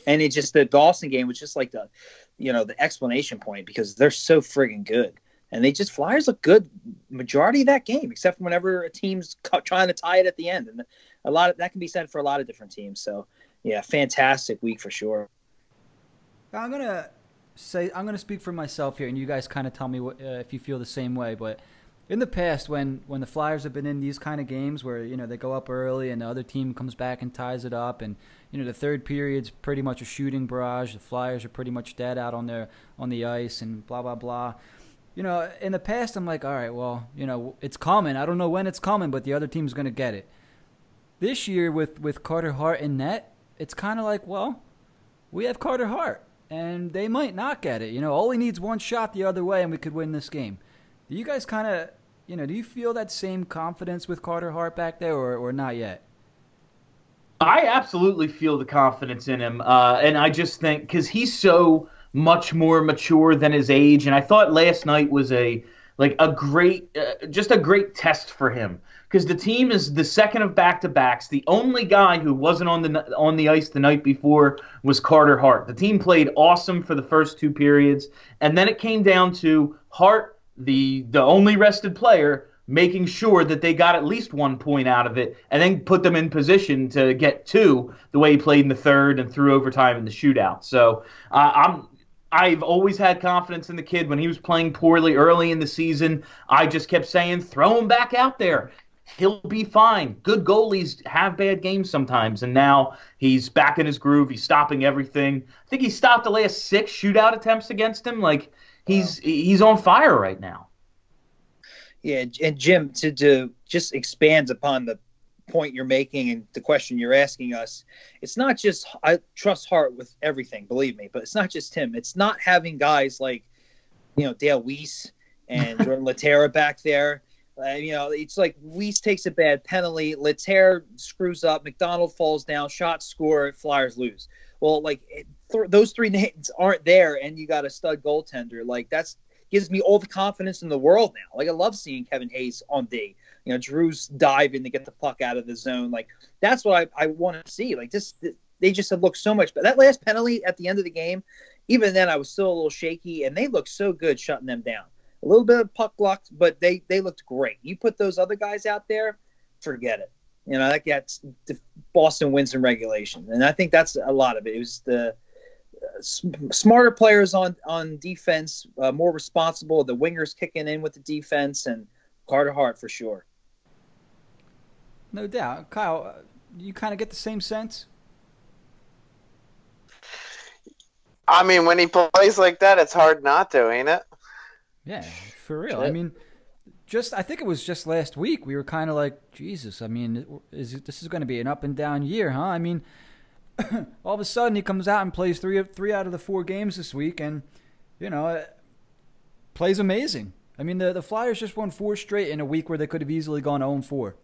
And it just – the Dawson game was just like the – you know, the explanation point, because they're so friggin' good. And they just, Flyers look good majority of that game, except for whenever a team's trying to tie it at the end. And a lot of that can be said for a lot of different teams. So, yeah, fantastic week for sure. I'm going to say, I'm going to speak for myself here, and you guys kind of tell me what, uh, if you feel the same way. But in the past, when, when the Flyers have been in these kind of games where, you know, they go up early and the other team comes back and ties it up, and, you know, the third period's pretty much a shooting barrage. The Flyers are pretty much dead out on their on the ice and blah, blah, blah. You know, in the past, I'm like, all right, well, you know, it's coming. I don't know when it's coming, but the other team's going to get it. This year with, with Carter Hart in net, it's kind of like, well, we have Carter Hart, and they might not get it. You know, all he needs one shot the other way, and we could win this game. Do you guys kind of, you know, do you feel that same confidence with Carter Hart back there, or, or not yet? I absolutely feel the confidence in him. Uh, and I just think because he's so much more mature than his age. And I thought last night was a like a great uh, just a great test for him, because the team is the second of back-to-backs. The only guy who wasn't on the on the ice the night before was Carter Hart. The team played awesome for the first two periods, and then it came down to Hart, the the only rested player, making sure that they got at least one point out of it and then put them in position to get two, the way he played in the third and through overtime in the shootout. So uh, I'm I've always had confidence in the kid. When he was playing poorly early in the season, I just kept saying, throw him back out there. He'll be fine. Good goalies have bad games sometimes, and now he's back in his groove. He's stopping everything. I think he stopped the last six shootout attempts against him. Like, he's wow. he's on fire right now. Yeah, and Jim, to, to just expand upon the point you're making and the question you're asking us, it's not just I trust Hart with everything, believe me, but it's not just him. It's not having guys like, you know, Dale Weiss and Jordan Laterra back there. Uh, you know, it's like Weiss takes a bad penalty, Laterra screws up, McDonald falls down, shots score, Flyers lose. Well, like th- those three names aren't there, and you got a stud goaltender. Like, that's gives me all the confidence in the world now. Like, I love seeing Kevin Hayes on D. You know, Drew's diving to get the puck out of the zone. Like, that's what I, I want to see. Like, this, they just have looked so much better. That last penalty at the end of the game, even then I was still a little shaky, and they looked so good shutting them down. A little bit of puck luck, but they, they looked great. You put those other guys out there, forget it. You know, that gets Boston wins in regulation. And I think that's a lot of it. It was the uh, smarter players on, on defense, uh, more responsible, the wingers kicking in with the defense, and Carter Hart for sure. No doubt. Kyle, you kind of get the same sense? I mean, when he plays like that, it's hard not to, ain't it? Yeah, for real. Sure. I mean, just I think it was just last week we were kind of like, Jesus, I mean, is it, this is going to be an up-and-down year, huh? I mean, all of a sudden he comes out and plays three, three out of the four games this week and, you know, plays amazing. I mean, the, the Flyers just won four straight in a week where they could have easily gone oh and four.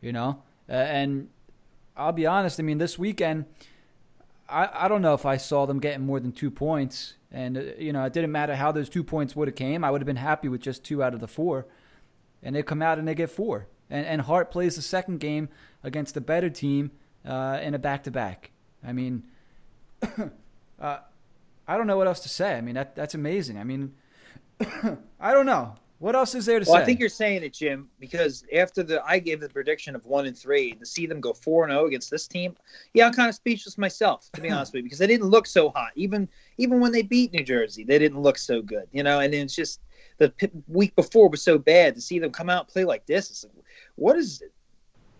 You know, uh, and I'll be honest. I mean, this weekend, I, I don't know if I saw them getting more than two points. And, uh, you know, it didn't matter how those two points would have came. I would have been happy with just two out of the four. And they come out and they get four. And, and Hart plays the second game against a better team uh, in a back-to-back. I mean, uh, I don't know what else to say. I mean, that that's amazing. I mean, I don't know. What else is there to well, say? Well, I think you're saying it, Jim, because after the I gave the prediction of one and three, to see them go four and zero against this team, yeah, I'm kind of speechless myself, to be honest with you, because they didn't look so hot. Even even when they beat New Jersey, they didn't look so good, you know. And it's just the p- week before was so bad to see them come out and play like this. It's like, what is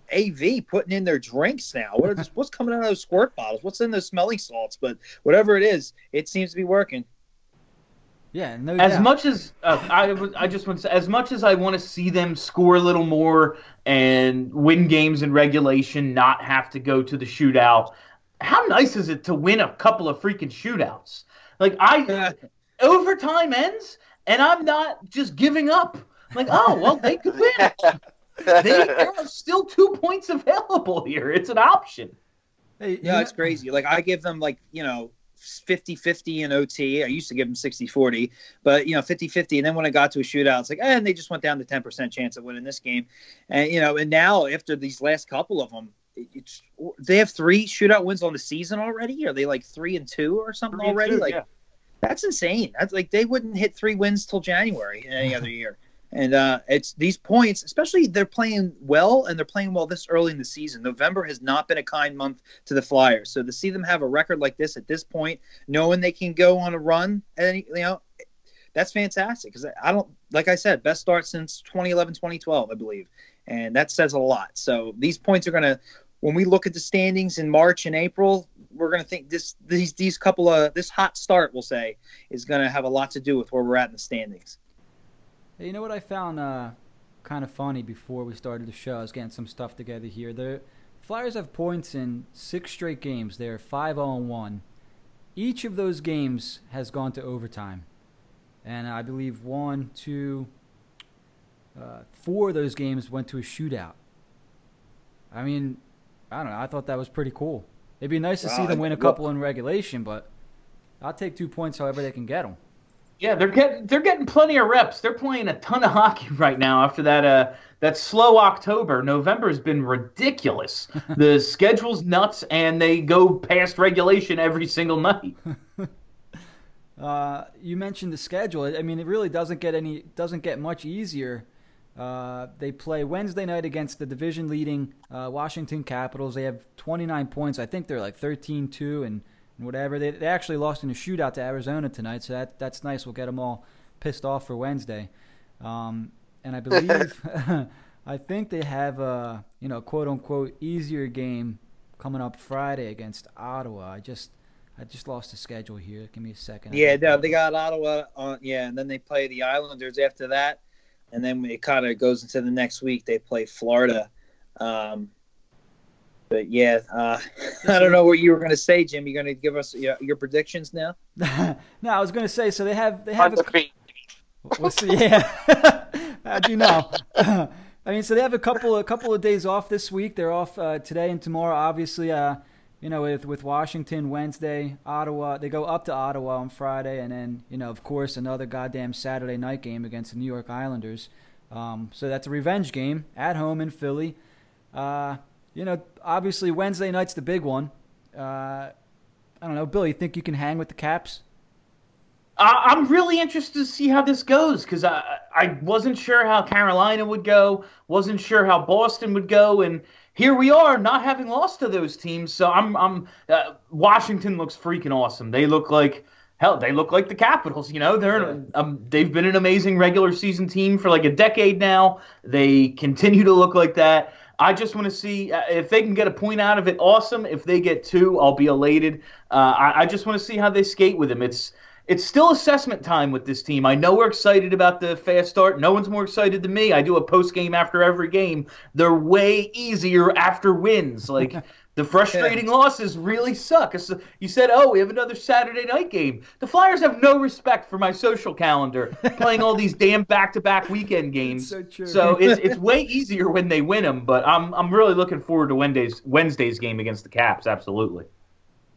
A V putting in their drinks now? What are this, what's coming out of those squirt bottles? What's in those smelling salts? But whatever it is, it seems to be working. Yeah, no doubt. As much as uh, I, I just want to say, as much as I want to see them score a little more and win games in regulation, not have to go to the shootout. How nice is it to win a couple of freaking shootouts? Like I, overtime ends, and I'm not just giving up. Like, oh well, they could win. they, there are still two points available here. It's an option. Hey, yeah, it's crazy. Like I give them, like you know. fifty-fifty in O T. I used to give them sixty-forty, but, you know, fifty-fifty. And then when it got to a shootout, it's like, eh, and they just went down to ten percent chance of winning this game. And, you know, and now after these last couple of them, it's, they have three shootout wins on the season already. Are they like three and two or something three already? Two, like, yeah. That's insane. That's like, they wouldn't hit three wins till January in any other year. And uh, it's these points, especially they're playing well, and they're playing well this early in the season. November has not been a kind month to the Flyers. So to see them have a record like this at this point, knowing they can go on a run, and you know, that's fantastic. Because I don't, like I said, best start since twenty eleven, twenty twelve, I believe. And that says a lot. So these points are going to, when we look at the standings in March and April, we're going to think this, these, these couple of, this hot start, we'll say, is going to have a lot to do with where we're at in the standings. You know what I found uh, kind of funny before we started the show? I was getting some stuff together here. The Flyers have points in six straight games. They're five oh one. Each of those games has gone to overtime. And I believe one, two, Uh, four of those games went to a shootout. I mean, I don't know. I thought that was pretty cool. It'd be nice to wow, see them win a couple well, in regulation, but I'll take two points however they can get them. Yeah, they're getting they're getting plenty of reps. They're playing a ton of hockey right now after that uh, that slow October. November has been ridiculous. The schedule's nuts, and they go past regulation every single night. uh, you mentioned the schedule. I mean, it really doesn't get any doesn't get much easier. Uh, they play Wednesday night against the division-leading uh, Washington Capitals. They have twenty-nine points. I think they're like thirteen two and whatever. They they actually lost in a shootout to Arizona tonight, so that that's nice. We'll get them all pissed off for Wednesday. Um, and I believe I think they have a, you know, quote-unquote easier game coming up Friday against Ottawa. I just I just lost the schedule here. Give me a second. Yeah, no, they got Ottawa on. Yeah, and then they play the Islanders after that. And then it kind of goes into the next week. They play Florida. Um, but, yeah, uh, I don't know what you were going to say, Jim. You're going to give us your, your predictions now? No, I was going to say, so they have – they have. A, we'll see, yeah. How'd you know? I mean, so they have a couple a couple of days off this week. They're off uh, today and tomorrow, obviously, uh, you know, with, with Washington Wednesday, Ottawa. They go up to Ottawa on Friday, and then, you know, of course, another goddamn Saturday night game against the New York Islanders. Um, so that's a revenge game at home in Philly. Uh, you know, obviously Wednesday night's the big one. Uh, I don't know, Bill, you think you can hang with the Caps? I'm really interested to see how this goes because I, I wasn't sure how Carolina would go, wasn't sure how Boston would go, and here we are, not having lost to those teams. So I'm, I'm. Uh, Washington looks freaking awesome. They look like hell. They look like the Capitals. You know, they're yeah. um, they've been an amazing regular season team for like a decade now. They continue to look like that. I just want to see uh, if they can get a point out of it. Awesome. If they get two, I'll be elated. Uh, I, I just want to see how they skate with them. It's it's still assessment time with this team. I know we're excited about the fast start. No one's more excited than me. I do a post-game after every game. They're way easier after wins. Like, the frustrating yeah. losses really suck. You said, oh, we have another Saturday night game. The Flyers have no respect for my social calendar, playing all these damn back-to-back weekend games. So, true. so it's, it's way easier when they win them, but I'm I'm really looking forward to Wednesday's, Wednesday's game against the Caps, absolutely.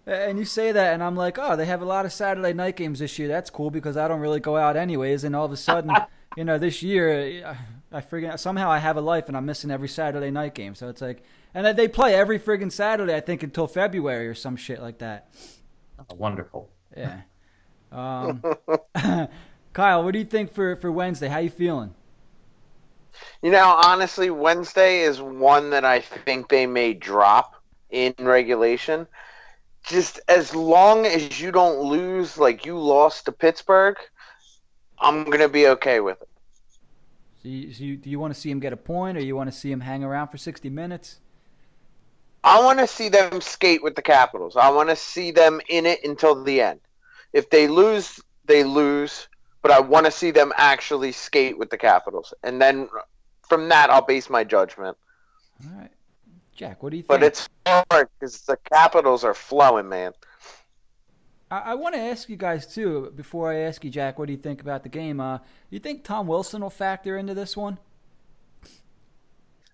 And you say that, and I'm like, oh, they have a lot of Saturday night games this year. That's cool because I don't really go out anyways. And all of a sudden, you know, this year, I, I friggin' somehow I have a life and I'm missing every Saturday night game. So it's like, and they play every friggin' Saturday, I think, until February or some shit like that. Oh, wonderful. Yeah. Um, Kyle, what do you think for, for Wednesday? How you feeling? You know, honestly, Wednesday is one that I think they may drop in regulation. Just as long as you don't lose like you lost to Pittsburgh, I'm going to be okay with it. So you, so you, do you want to see him get a point or you want to see him hang around for sixty minutes? I want to see them skate with the Capitals. I want to see them in it until the end. If they lose, they lose, but I want to see them actually skate with the Capitals. And then from that, I'll base my judgment. All right. Jack, what do you think? But it's hard because the Capitals are flowing, man. I, I want to ask you guys, too, before I ask you, Jack, what do you think about the game? Uh, you think Tom Wilson will factor into this one?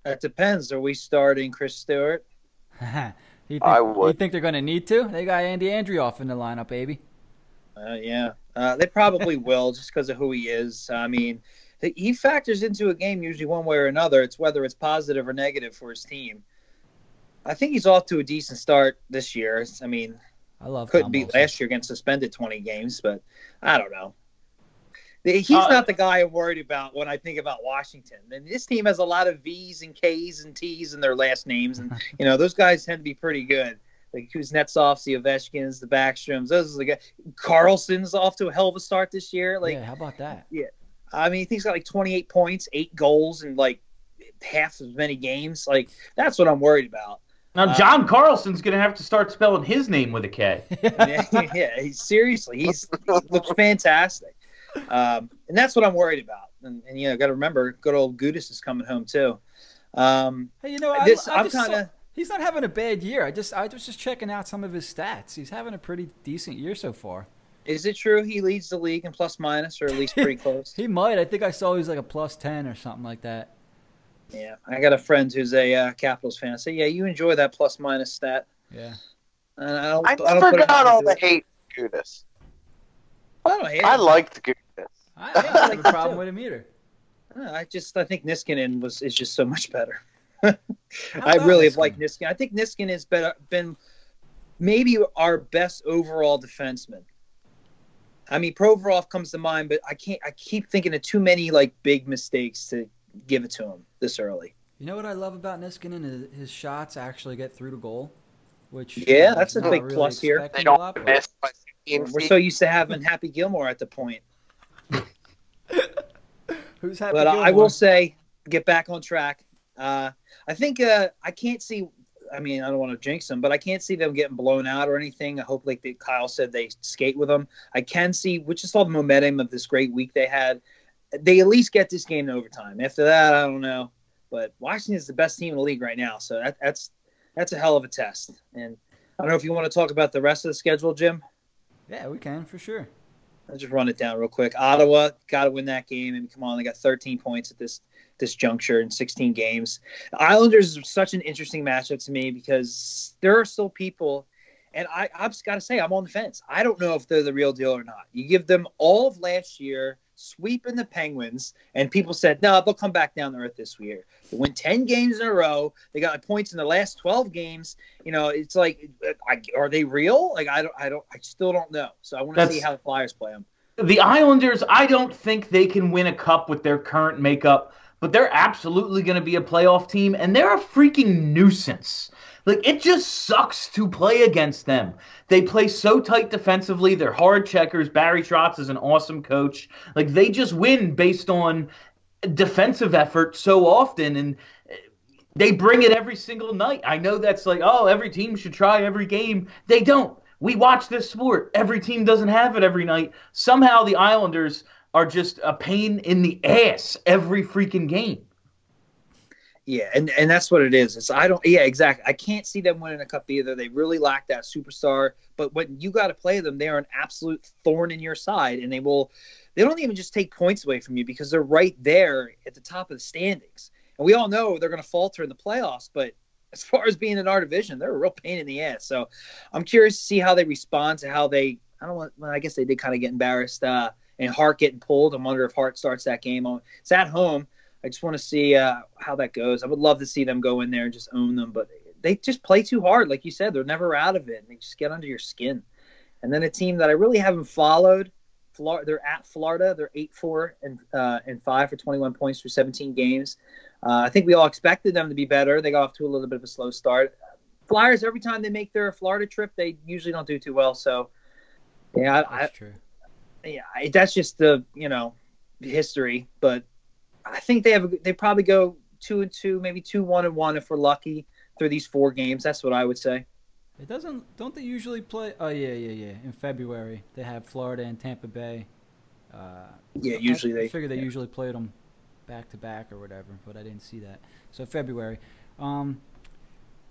It depends. Are we starting Chris Stewart? you think, I would. You think they're going to need to? They got Andy Andrioff in the lineup, baby. Uh, yeah. Uh, they probably will just because of who he is. I mean, he factors into a game usually one way or another. It's whether it's positive or negative for his team. I think he's off to a decent start this year. I mean, I love couldn't beat last year against suspended twenty games, but I don't know. He's uh, not the guy I'm worried about when I think about Washington. And this team has a lot of V's and K's and T's in their last names, and you know those guys tend to be pretty good. Like Kuznetsovs, the Ovechkins, the Backstroms, those are the guys. Carlson's off to a hell of a start this year. Like, yeah, how about that? Yeah, I mean, he's got like twenty-eight points, eight goals, and like half as many games. Like that's what I'm worried about. Now, John um, Carlson's going to have to start spelling his name with a K. Yeah, yeah he's, seriously, he's, he looks fantastic. Um, and that's what I'm worried about. And, and you know, got to remember, good old Gudas is coming home, too. Um, hey, you know, I, this, I I'm kind of he's not having a bad year. I just I was just checking out some of his stats. He's having a pretty decent year so far. Is it true he leads the league in plus minus, or at least pretty close? He might. I think I saw he was like a plus ten or something like that. Yeah, I got a friend who's a uh, Capitals fan. So yeah, you enjoy that plus minus stat. Yeah. And I, don't, I, I don't forgot all the it. hate for Gudis. I don't hate. I liked Gudis. I, yeah, I like the problem with him either. I just I think Niskanen was is just so much better. I really Niskanen? like Niskanen. I think Niskanen has been, been maybe our best overall defenseman. I mean, Provorov comes to mind, but I can't. I keep thinking of too many like big mistakes to give it to him this early. You know what I love about Niskanen is his shots actually get through to goal, which yeah, that's a big really plus here. They don't lot, miss but... We're so used to having Happy Gilmore at the point. Who's Happy but Gilmore? I will say, get back on track. Uh, I think uh, I can't see. I mean, I don't want to jinx them, but I can't see them getting blown out or anything. I hope, like Kyle said, they skate with them. I can see, which is all the momentum of this great week they had. They at least get this game in overtime. After that, I don't know. But Washington is the best team in the league right now, so that, that's that's a hell of a test. And I don't know if you want to talk about the rest of the schedule, Jim. Yeah, we can for sure. I'll just run it down real quick. Ottawa got to win that game, and come on, they got thirteen points at this. this juncture in sixteen games. The Islanders is such an interesting matchup to me because there are still people, and I, I've got to say, I'm on the fence. I don't know if they're the real deal or not. You give them all of last year, sweeping the Penguins, and people said, no, they'll come back down to earth this year. They win ten games in a row. They got points in the last twelve games. You know, it's like, I, are they real? Like, I don't, I don't, I still don't know. So I want to That's... see how the Flyers play them. The Islanders, I don't think they can win a cup with their current makeup, but they're absolutely going to be a playoff team, and they're a freaking nuisance. Like, it just sucks to play against them. They play so tight defensively. They're hard checkers. Barry Trotz is an awesome coach. Like, they just win based on defensive effort so often, and they bring it every single night. I know that's like, oh, every team should try every game. They don't. We watch this sport. Every team doesn't have it every night. Somehow the Islanders are just a pain in the ass every freaking game. Yeah, and, and that's what it is. It's I don't. Yeah, exactly. I can't see them winning a cup either. They really lack that superstar. But when you got to play them, they are an absolute thorn in your side, and they will. They don't even just take points away from you because they're right there at the top of the standings. And we all know they're going to falter in the playoffs, but as far as being in our division, they're a real pain in the ass. So I'm curious to see how they respond to how they. I don't want. Well, I guess they did kind of get embarrassed. Uh, And Hart getting pulled. I wonder if Hart starts that game. It's at home. I just want to see uh, how that goes. I would love to see them go in there and just own them, but they just play too hard. Like you said, they're never out of it, and they just get under your skin. And then a team that I really haven't followed, Florida, they're at Florida. They're eight four and uh, and five for twenty-one points through seventeen games. Uh, I think we all expected them to be better. They got off to a little bit of a slow start. Flyers, every time they make their Florida trip, they usually don't do too well. So, yeah. That's I, true. Yeah, that's just the you know history, but I think they have they probably go two and two, maybe two one and one if we're lucky through these four games. That's what I would say. It doesn't. Don't they usually play? Oh yeah, yeah, yeah. In February they have Florida and Tampa Bay. Uh, yeah, usually I, they. I figure they yeah. usually played them back to back or whatever, but I didn't see that. So February. Um,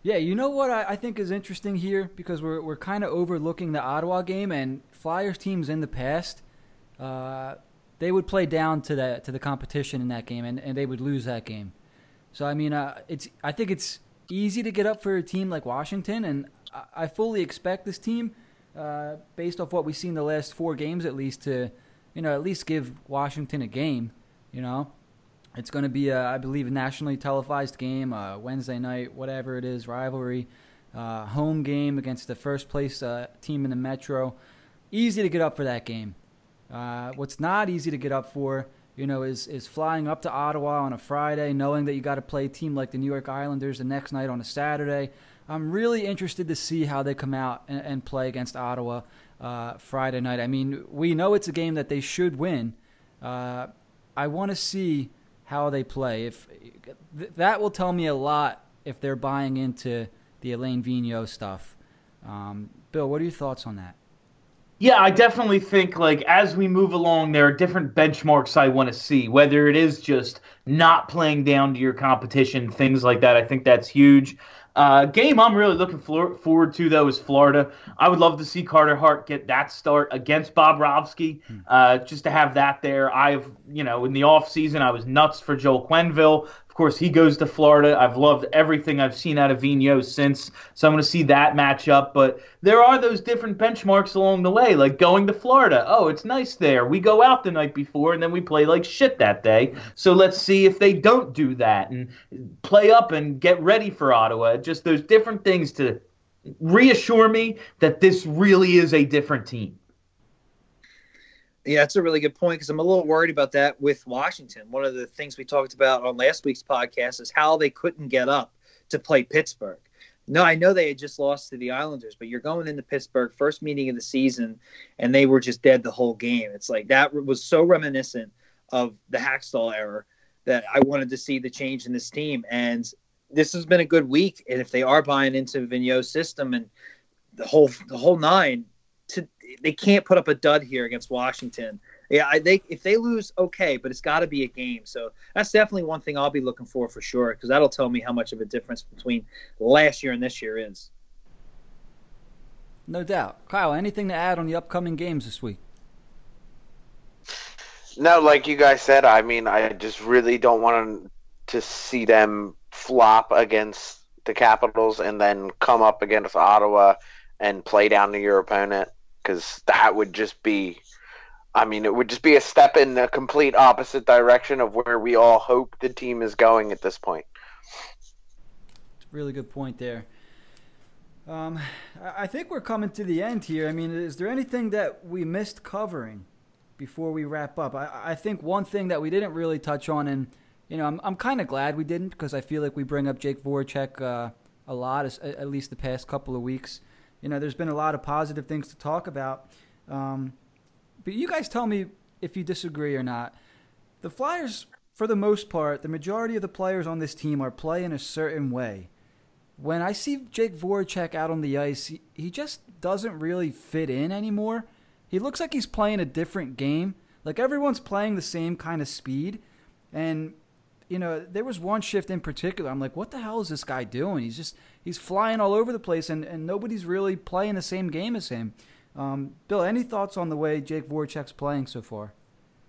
Yeah, you know what I, I think is interesting here because we're we're kind of overlooking the Ottawa game and Flyers teams in the past, uh, they would play down to the to the competition in that game and, and they would lose that game. So I mean, uh, it's I think it's easy to get up for a team like Washington, and I, I fully expect this team, uh, based off what we've seen the last four games at least, to you know at least give Washington a game, you know. It's going to be, a, I believe, a nationally televised game, uh, Wednesday night, whatever it is, rivalry, uh, home game against the first-place uh, team in the Metro. Easy to get up for that game. Uh, what's not easy to get up for, you know, is is flying up to Ottawa on a Friday, knowing that you got to play a team like the New York Islanders the next night on a Saturday. I'm really interested to see how they come out and, and play against Ottawa uh, Friday night. I mean, we know it's a game that they should win. Uh, I want to see how they play. If that will tell me a lot if they're buying into the Alain Vigneault stuff. Um, Bill, what are your thoughts on that? Yeah, I definitely think like as we move along, there are different benchmarks I want to see, whether it is just not playing down to your competition, things like that. I think that's huge. Uh, game I'm really looking for, forward to, though, is Florida. I would love to see Carter Hart get that start against Bobrovsky, uh, just to have that there. I've, you know, in the offseason, I was nuts for Joel Quenneville. Of course, he goes to Florida. I've loved everything I've seen out of Vigneault since, so I'm going to see that matchup. But there are those different benchmarks along the way, like going to Florida. Oh, it's nice there. We go out the night before, and then we play like shit that day. So let's see if they don't do that and play up and get ready for Ottawa. Just those different things to reassure me that this really is a different team. Yeah, that's a really good point, because I'm a little worried about that with Washington. One of the things we talked about on last week's podcast is how they couldn't get up to play Pittsburgh. No, I know they had just lost to the Islanders, but you're going into Pittsburgh, first meeting of the season, and they were just dead the whole game. It's like that was so reminiscent of the Hakstol era that I wanted to see the change in this team. And this has been a good week, and if they are buying into Vigneault's system and the whole the whole nine – To, they can't put up a dud here against Washington. Yeah, I, they if they lose, okay, but it's got to be a game. So that's definitely one thing I'll be looking for for sure, because that'll tell me how much of a difference between last year and this year is. No doubt. Kyle, anything to add on the upcoming games this week? No, like you guys said, I mean, I just really don't want to see them flop against the Capitals and then come up against Ottawa and play down to your opponent. Because that would just be, I mean, it would just be a step in the complete opposite direction of where we all hope the team is going at this point. Really good point there. Um, I think we're coming to the end here. I mean, is there anything that we missed covering before we wrap up? I, I think one thing that we didn't really touch on, and, you know, I'm, I'm kind of glad we didn't, because I feel like we bring up Jakub Voracek uh, a lot, at least the past couple of weeks. You know, there's been a lot of positive things to talk about. Um, but you guys tell me if you disagree or not. The Flyers, for the most part, the majority of the players on this team are playing a certain way. When I see Jakub Voracek out on the ice, he, he just doesn't really fit in anymore. He looks like he's playing a different game. Like, everyone's playing the same kind of speed. And, you know, there was one shift in particular. I'm like, what the hell is this guy doing? He's just... He's flying all over the place, and, and nobody's really playing the same game as him. Um, Bill, any thoughts on the way Jakub Voracek's playing so far?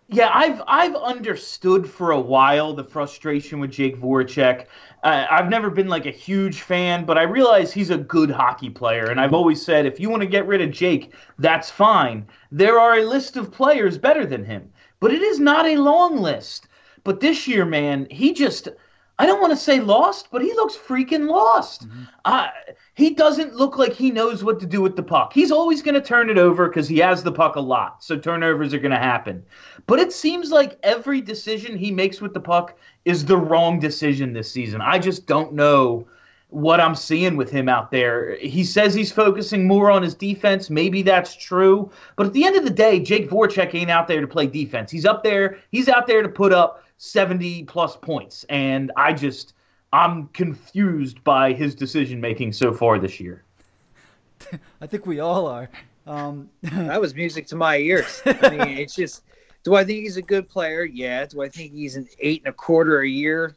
Yeah, I've I've understood for a while the frustration with Jakub Voracek. Uh, I've never been like a huge fan, but I realize he's a good hockey player, and I've always said if you want to get rid of Jake, that's fine. There are a list of players better than him, but it is not a long list. But this year, man, he just... I don't want to say lost, but he looks freaking lost. Mm-hmm. Uh, he doesn't look like he knows what to do with the puck. He's always going to turn it over because he has the puck a lot, so turnovers are going to happen. But it seems like every decision he makes with the puck is the wrong decision this season. I just don't know what I'm seeing with him out there. He says he's focusing more on his defense. Maybe that's true. But at the end of the day, Jakub Voracek ain't out there to play defense. He's up there. He's out there to put up seventy-plus points, and I just, I'm confused by his decision-making so far this year. I think we all are. Um, that was music to my ears. I mean, it's just, do I think he's a good player? Yeah. Do I think he's an eight and a quarter a year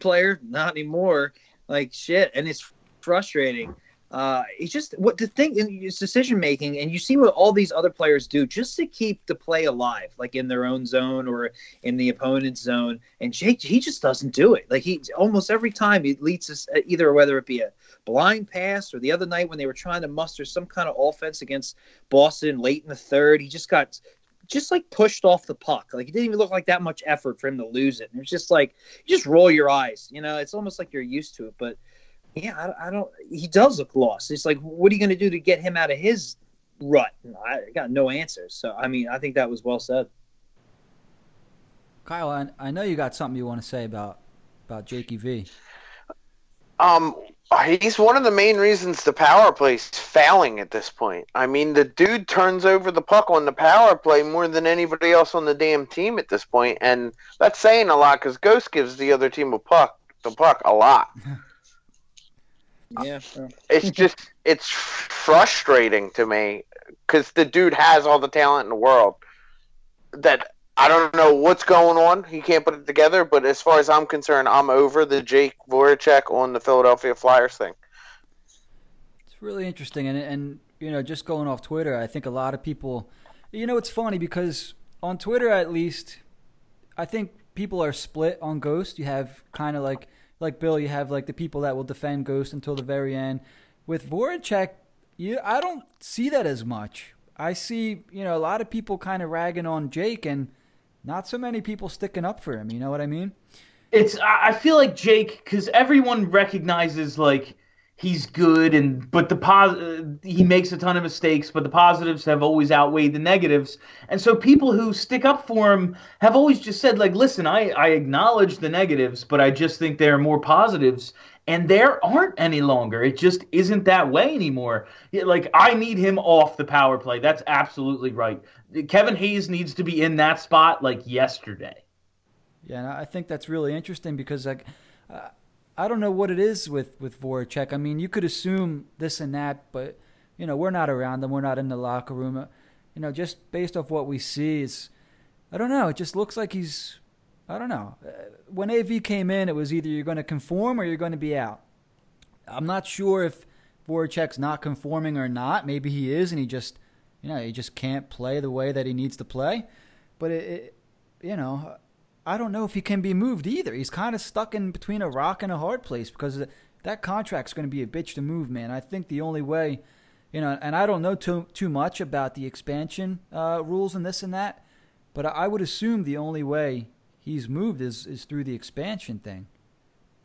player? Not anymore. Like, shit, and it's frustrating. Uh, it's just what the thing is decision making, and you see what all these other players do just to keep the play alive, like in their own zone or in the opponent's zone. And Jake, he just doesn't do it. Like, he almost every time he leads us, either whether it be a blind pass or the other night when they were trying to muster some kind of offense against Boston late in the third, he just got just like pushed off the puck. Like, it didn't even look like that much effort for him to lose it. And it's just like, you just roll your eyes. You know, it's almost like you're used to it, but. Yeah, I, I don't. He does look lost. It's like, what are you going to do to get him out of his rut? I got no answers. So, I mean, I think that was well said. Kyle, I, I know you got something you want to say about about Jakey V. Um, he's one of the main reasons the power play's failing at this point. I mean, the dude turns over the puck on the power play more than anybody else on the damn team at this point, and that's saying a lot because Ghost gives the other team a puck, the puck a lot. Yeah, sure. It's just, it's frustrating to me because the dude has all the talent in the world that I don't know what's going on. He can't put it together, but as far as I'm concerned, I'm over the Jakub Voracek on the Philadelphia Flyers thing. It's really interesting. And, and you know, just going off Twitter, I think a lot of people, you know, it's funny because on Twitter at least, I think people are split on Ghost. You have kind of like, like Bill, you have like the people that will defend Ghost until the very end. With Voracek, you, I don't see that as much. I see, you know, a lot of people kind of ragging on Jake and not so many people sticking up for him. You know what I mean? It's, I feel like Jake, because everyone recognizes like he's good, and but the pos- he makes a ton of mistakes, but the positives have always outweighed the negatives. And so people who stick up for him have always just said like, listen, I, I acknowledge the negatives, but I just think there are more positives. And there aren't any longer. It just isn't that way anymore. Like, I need him off the power play. That's absolutely right. Kevin Hayes needs to be in that spot like yesterday. Yeah, and I think that's really interesting because like, uh, I don't know what it is with, with Voracek. I mean, you could assume this and that, but, you know, we're not around him. We're not in the locker room. You know, just based off what we see, it's, I don't know. It just looks like he's... I don't know. When A V came in, it was either you're going to conform or you're going to be out. I'm not sure if Voracek's not conforming or not. Maybe he is, and he just, you know, he just can't play the way that he needs to play. But it, it, you know, I don't know if he can be moved either. He's kind of stuck in between a rock and a hard place because that contract's going to be a bitch to move, man. I think the only way, you know, and I don't know too too much about the expansion uh, rules and this and that, but I would assume the only way he's moved is, is through the expansion thing.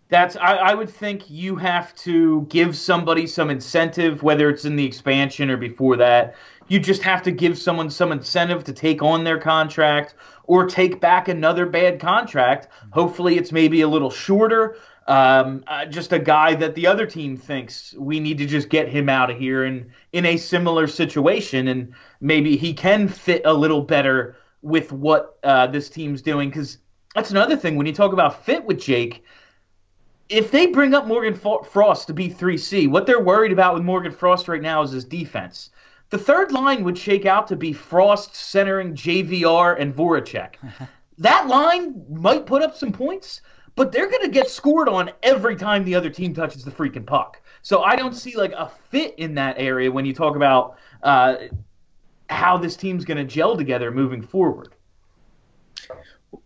That's I, I would think you have to give somebody some incentive, whether it's in the expansion or before that. You just have to give someone some incentive to take on their contract or take back another bad contract. Hopefully it's maybe a little shorter. Um, uh, just a guy that the other team thinks we need to just get him out of here and in a similar situation. And maybe he can fit a little better with what uh, this team's doing, because that's another thing. When you talk about fit with Jake, if they bring up Morgan Frost to be three C, what they're worried about with Morgan Frost right now is his defense. The third line would shake out to be Frost centering J V R and Voracek. That line might put up some points, but they're going to get scored on every time the other team touches the freaking puck. So I don't see like a fit in that area when you talk about uh, how this team's going to gel together moving forward.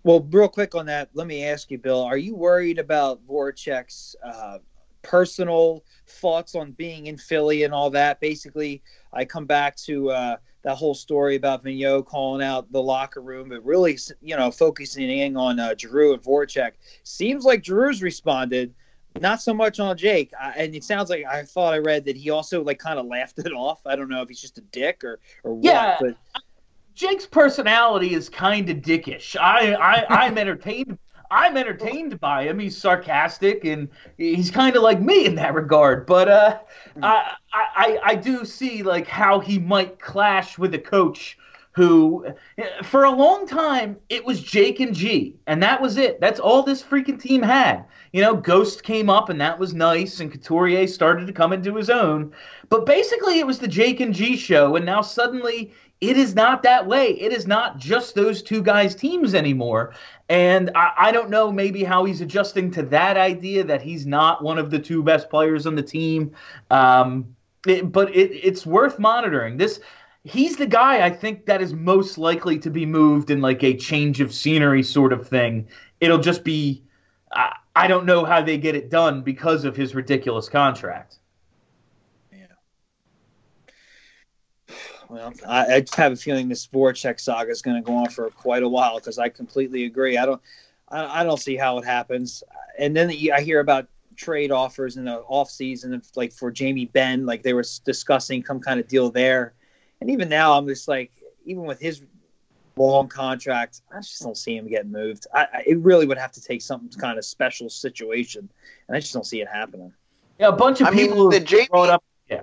Well, real quick on that, let me ask you, Bill, are you worried about Voracek's uh, personal thoughts on being in Philly and all that? Basically, I come back to uh, that whole story about Vigneault calling out the locker room, but really, you know, focusing in on uh, Giroux and Voracek. Seems like Giroux's responded, not so much on Jake. I, and it sounds like, I thought I read that he also like kind of laughed it off. I don't know if he's just a dick or, or yeah. what. But... Jake's personality is kind of dickish. I, I, I'm entertained. I'm entertained by him. He's sarcastic, and he's kind of like me in that regard. But uh, I, I, I do see like how he might clash with a coach who, for a long time, it was Jake and G, and that was it. That's all this freaking team had. You know, Ghost came up, and that was nice, and Couturier started to come into his own. But basically, it was the Jake and G show, and now suddenly... it is not that way. It is not just those two guys' teams anymore. And I, I don't know maybe how he's adjusting to that idea that he's not one of the two best players on the team. Um, it, but it, it's worth monitoring. This he's the guy I think that is most likely to be moved in like a change of scenery sort of thing. It'll just be I, I don't know how they get it done because of his ridiculous contract. Well, I, I just have a feeling this Voracek saga is going to go on for quite a while because I completely agree. I don't, I, I don't see how it happens. And then I hear about trade offers in the off season, like for Jamie Benn, like they were discussing some kind of deal there. And even now, I'm just like, even with his long contract, I just don't see him getting moved. I, I it really would have to take some kind of special situation, and I just don't see it happening. Yeah, a bunch of I people mean, the Jamie- brought up. Yeah,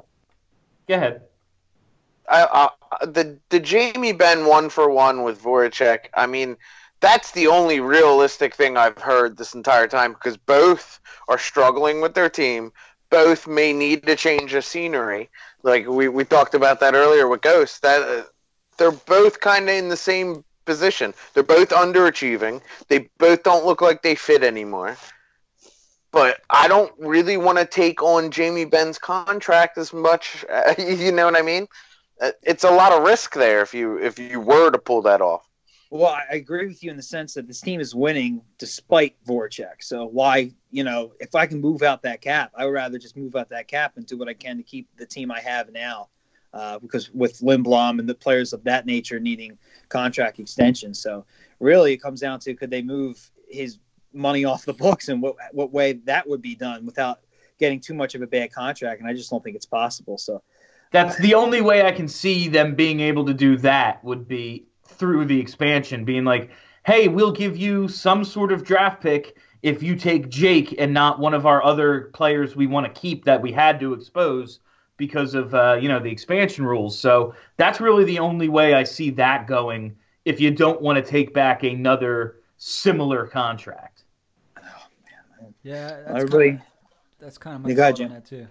go ahead. I, I, the the Jamie Benn one for one with Voracek. I mean, that's the only realistic thing I've heard this entire time because both are struggling with their team. Both may need to change the scenery. Like we, we talked about that earlier with Ghost. That uh, they're both kind of in the same position. They're both underachieving. They both don't look like they fit anymore. But I don't really want to take on Jamie Benn's contract as much. You know what I mean? It's a lot of risk there if you if you were to pull that off. Well, I agree with you in the sense that this team is winning despite Voracek. So why, you know, if I can move out that cap, I would rather just move out that cap and do what I can to keep the team I have now. Uh, because with Lindblom and the players of that nature needing contract extensions. So really it comes down to, could they move his money off the books and what what way that would be done without getting too much of a bad contract. And I just don't think it's possible. So that's the only way I can see them being able to do that would be through the expansion, being like, hey, we'll give you some sort of draft pick if you take Jake and not one of our other players we want to keep that we had to expose because of uh, you know, the expansion rules. So that's really the only way I see that going if you don't want to take back another similar contract. Oh, man. Yeah, that's Everybody, kind of, that's kind of my thought on that too.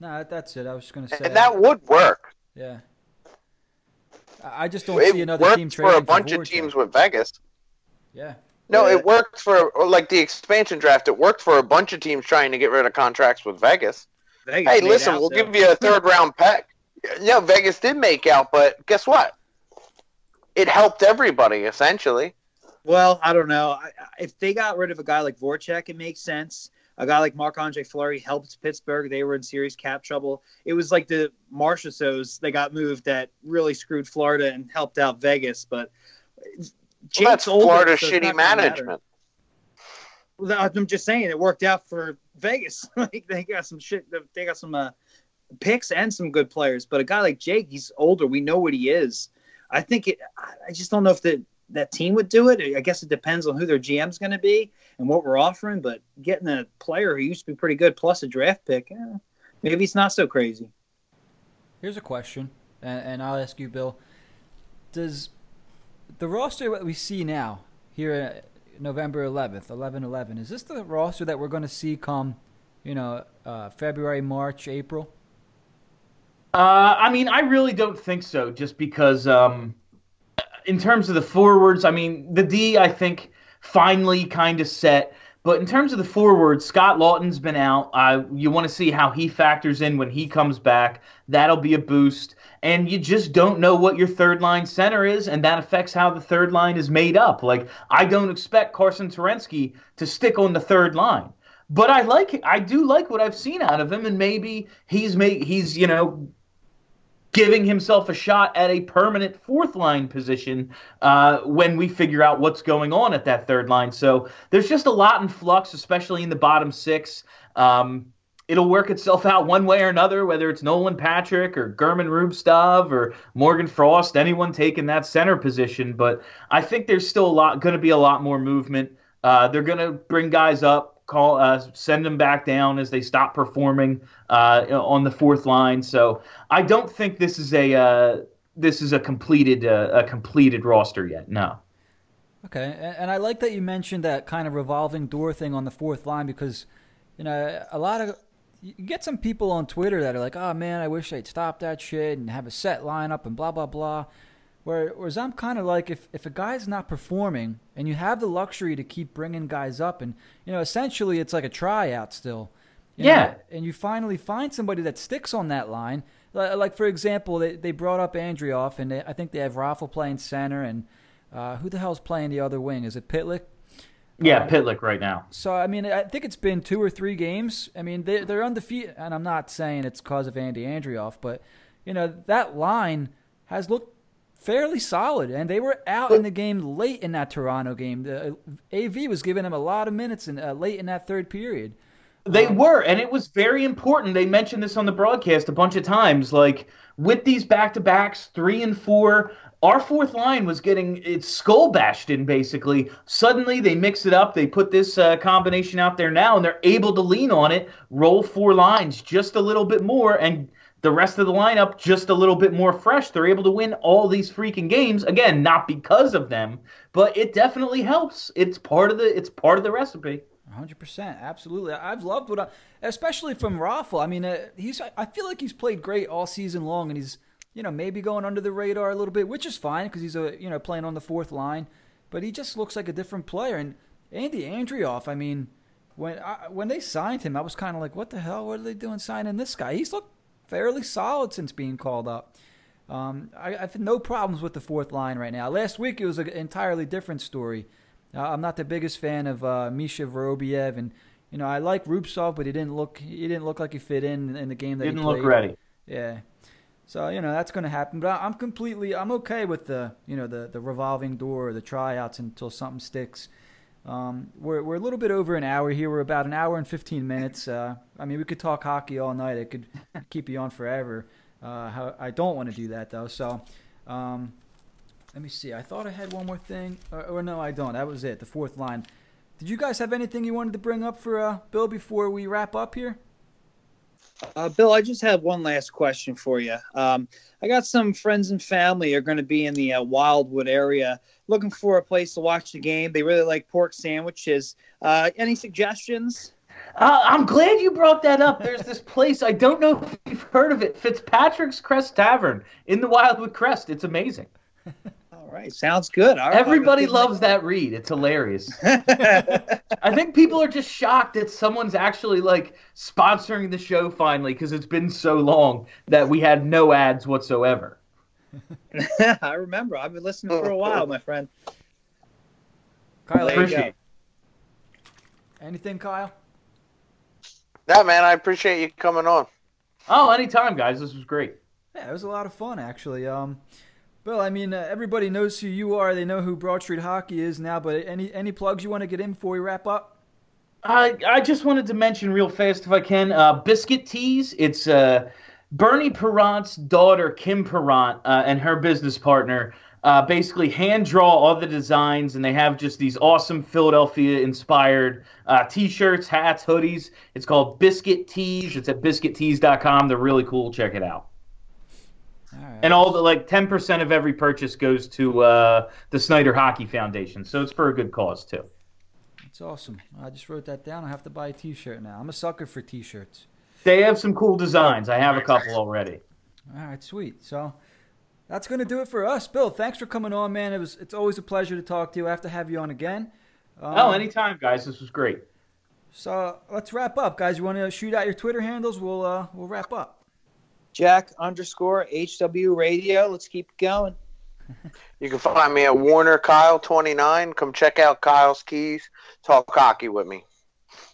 No, that's it. I was just going to say. And that would work. Yeah. I just don't it see another team trading for a bunch of teams with Vegas. Yeah. No, yeah. It worked for, like, the expansion draft. It worked for a bunch of teams trying to get rid of contracts with Vegas. Vegas hey, listen, out, we'll though. give you a third-round pick. No, Vegas did make out, but guess what? It helped everybody, essentially. Well, I don't know. If they got rid of a guy like Voracek, it makes sense. A guy like Marc-Andre Fleury helped Pittsburgh. They were in serious cap trouble. It was like the Marchessaults that got moved that really screwed Florida and helped out Vegas. But Jake's well, that's Florida's so shitty management. Well, I'm just saying it worked out for Vegas. Like they got some shit. They got some uh, picks and some good players. But a guy like Jake, he's older. We know what he is. I think it, I just don't know if the. that team would do it. I guess it depends on who their G M's going to be and what we're offering, but getting a player who used to be pretty good plus a draft pick, eh, maybe it's not so crazy. Here's a question, and, and I'll ask you, Bill. Does the roster that we see now here November eleventh, eleven eleven, is this the roster that we're going to see come, you know, uh, February, March, April? Uh, I mean, I really don't think so, just because um, – in terms of the forwards, I mean, the D, I think, finally kind of set. But in terms of the forwards, Scott Lawton's been out. Uh, you want to see how he factors in when he comes back. That'll be a boost. And you just don't know what your third-line center is, and that affects how the third line is made up. Like, I don't expect Carson Terensky to stick on the third line. But I like, I do like what I've seen out of him, and maybe he's made, he's, you know, giving himself a shot at a permanent fourth-line position uh, when we figure out what's going on at that third line. So there's just a lot in flux, especially in the bottom six. Um, it'll work itself out one way or another, whether it's Nolan Patrick or German Rubstov or Morgan Frost, anyone taking that center position. But I think there's still a lot, going to be a lot more movement. Uh, they're going to bring guys up, call, uh, send them back down as they stop performing uh, on the fourth line. So I don't think this is a uh, this is a completed uh, a completed roster yet. No. Okay, and I like that you mentioned that kind of revolving door thing on the fourth line because, you know, a lot of you get some people on Twitter that are like, "Oh man, I wish they'd stop that shit and have a set lineup and blah blah blah." Whereas I'm kind of like, if, if a guy's not performing and you have the luxury to keep bringing guys up and, you know, essentially it's like a tryout still. Yeah. Know, and you finally find somebody that sticks on that line. Like, for example, they, they brought up Andrioff, and they, I think they have Raffle playing center, and uh, who the hell's playing the other wing? Is it Pitlick? Yeah, um, Pitlick right now. So, I mean, I think it's been two or three games. I mean, they, they're undefeated, and I'm not saying it's because of Andy Andrioff, but, you know, that line has looked fairly solid, and they were out in the game late in that Toronto game. The A V was giving them a lot of minutes in, uh, late in that third period. They um, were, and it was very important. They mentioned this on the broadcast a bunch of times. Like, with these back-to-backs, three and four, our fourth line was getting its skull bashed in, basically. Suddenly, they mix it up. They put this uh, combination out there now, and they're able to lean on it, roll four lines just a little bit more, and the rest of the lineup just a little bit more fresh. They're able to win all these freaking games. Again, not because of them, but it definitely helps. It's part of the it's part of the recipe. one hundred percent, absolutely. I've loved what, I, especially from Raffle. I mean, uh, he's I feel like he's played great all season long, and he's you know maybe going under the radar a little bit, which is fine because he's a you know playing on the fourth line. But he just looks like a different player. And Andy Andrioff, I mean, when I, when they signed him, I was kind of like, what the hell? What are they doing signing this guy? He's looked fairly solid since being called up. Um, I, I've had no problems with the fourth line right now. Last week, it was an entirely different story. Uh, I'm not the biggest fan of uh, Misha Vorobiev, and you know I like Rupsov, but he didn't look he didn't look like he fit in in the game that he played. Didn't look ready. Yeah. So, you know, that's going to happen. But I'm completely – I'm okay with the, you know, the, the revolving door or the tryouts until something sticks. Um, we're we're a little bit over an hour here. We're about an hour and fifteen minutes. Uh, I mean, we could talk hockey all night. It could keep you on forever. Uh, how, I don't want to do that, though. So, um, let me see. I thought I had one more thing. Or, or no, I don't. That was it, the fourth line. Did you guys have anything you wanted to bring up for uh, Bill before we wrap up here? Uh, Bill, I just have one last question for you. Um, I got some friends and family are going to be in the uh, Wildwood area looking for a place to watch the game. They really like pork sandwiches. Uh, any suggestions? Uh, I'm glad you brought that up. There's this place, I don't know if you've heard of it, Fitzpatrick's Crest Tavern in the Wildwood Crest. It's amazing. All right, sounds good. All Everybody right. loves that read. It's hilarious. I think people are just shocked that someone's actually like sponsoring the show finally because it's been so long that we had no ads whatsoever. I remember. I've been listening for a while, my friend. Kyle, appreciate you. Anything, Kyle? Yeah, man, I appreciate you coming on. Oh, anytime, guys. This was great. Yeah, it was a lot of fun, actually. Um. Well, I mean, uh, everybody knows who you are. They know who Broad Street Hockey is now, but any any plugs you want to get in before we wrap up? I I just wanted to mention real fast, if I can, uh, Biscuit Tees. It's uh, Bernie Perrant's daughter, Kim Perrant, uh, and her business partner uh, basically hand-draw all the designs, and they have just these awesome Philadelphia-inspired uh, T-shirts, hats, hoodies. It's called Biscuit Tees. It's at biscuit tees dot com. They're really cool. Check it out. All right. And all the like ten percent of every purchase goes to uh, the Snyder Hockey Foundation, so it's for a good cause too. That's awesome. I just wrote that down. I have to buy a T-shirt now. I'm a sucker for T-shirts. They have some cool designs. I have a couple already. All right, sweet. So that's going to do it for us, Bill. Thanks for coming on, man. It was it's always a pleasure to talk to you. I have to have you on again. Um, oh, anytime, guys. This was great. So let's wrap up, guys. You want to shoot out your Twitter handles? We'll uh, we'll wrap up. Jack underscore H W Radio. Let's keep going. You can find me at Warner Kyle twenty-nine. Come check out Kyle's Keys. Talk hockey with me.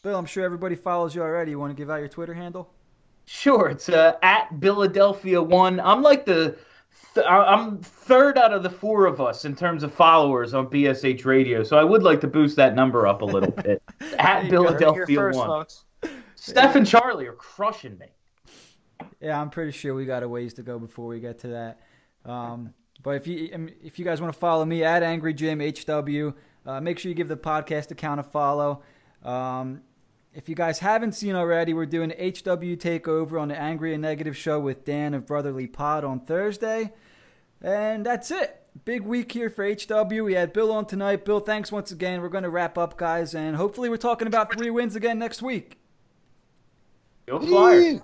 Bill, I'm sure everybody follows you already. You want to give out your Twitter handle? Sure. It's uh, at Biladelphia one. I'm like the th- I'm third out of the four of us in terms of followers on B S H Radio, so I would like to boost that number up a little bit. At Biladelphia one. Steph and Charlie are crushing me. Yeah, I'm pretty sure we got a ways to go before we get to that. Um, but if you if you guys want to follow me at Angry Jim H W, uh, make sure you give the podcast account a follow. Um, if you guys haven't seen already, we're doing H W Takeover on the Angry and Negative Show with Dan of Brotherly Pod on Thursday. And that's it. Big week here for H W. We had Bill on tonight. Bill, thanks once again. We're going to wrap up, guys, and hopefully we're talking about three wins again next week. Go Flyers.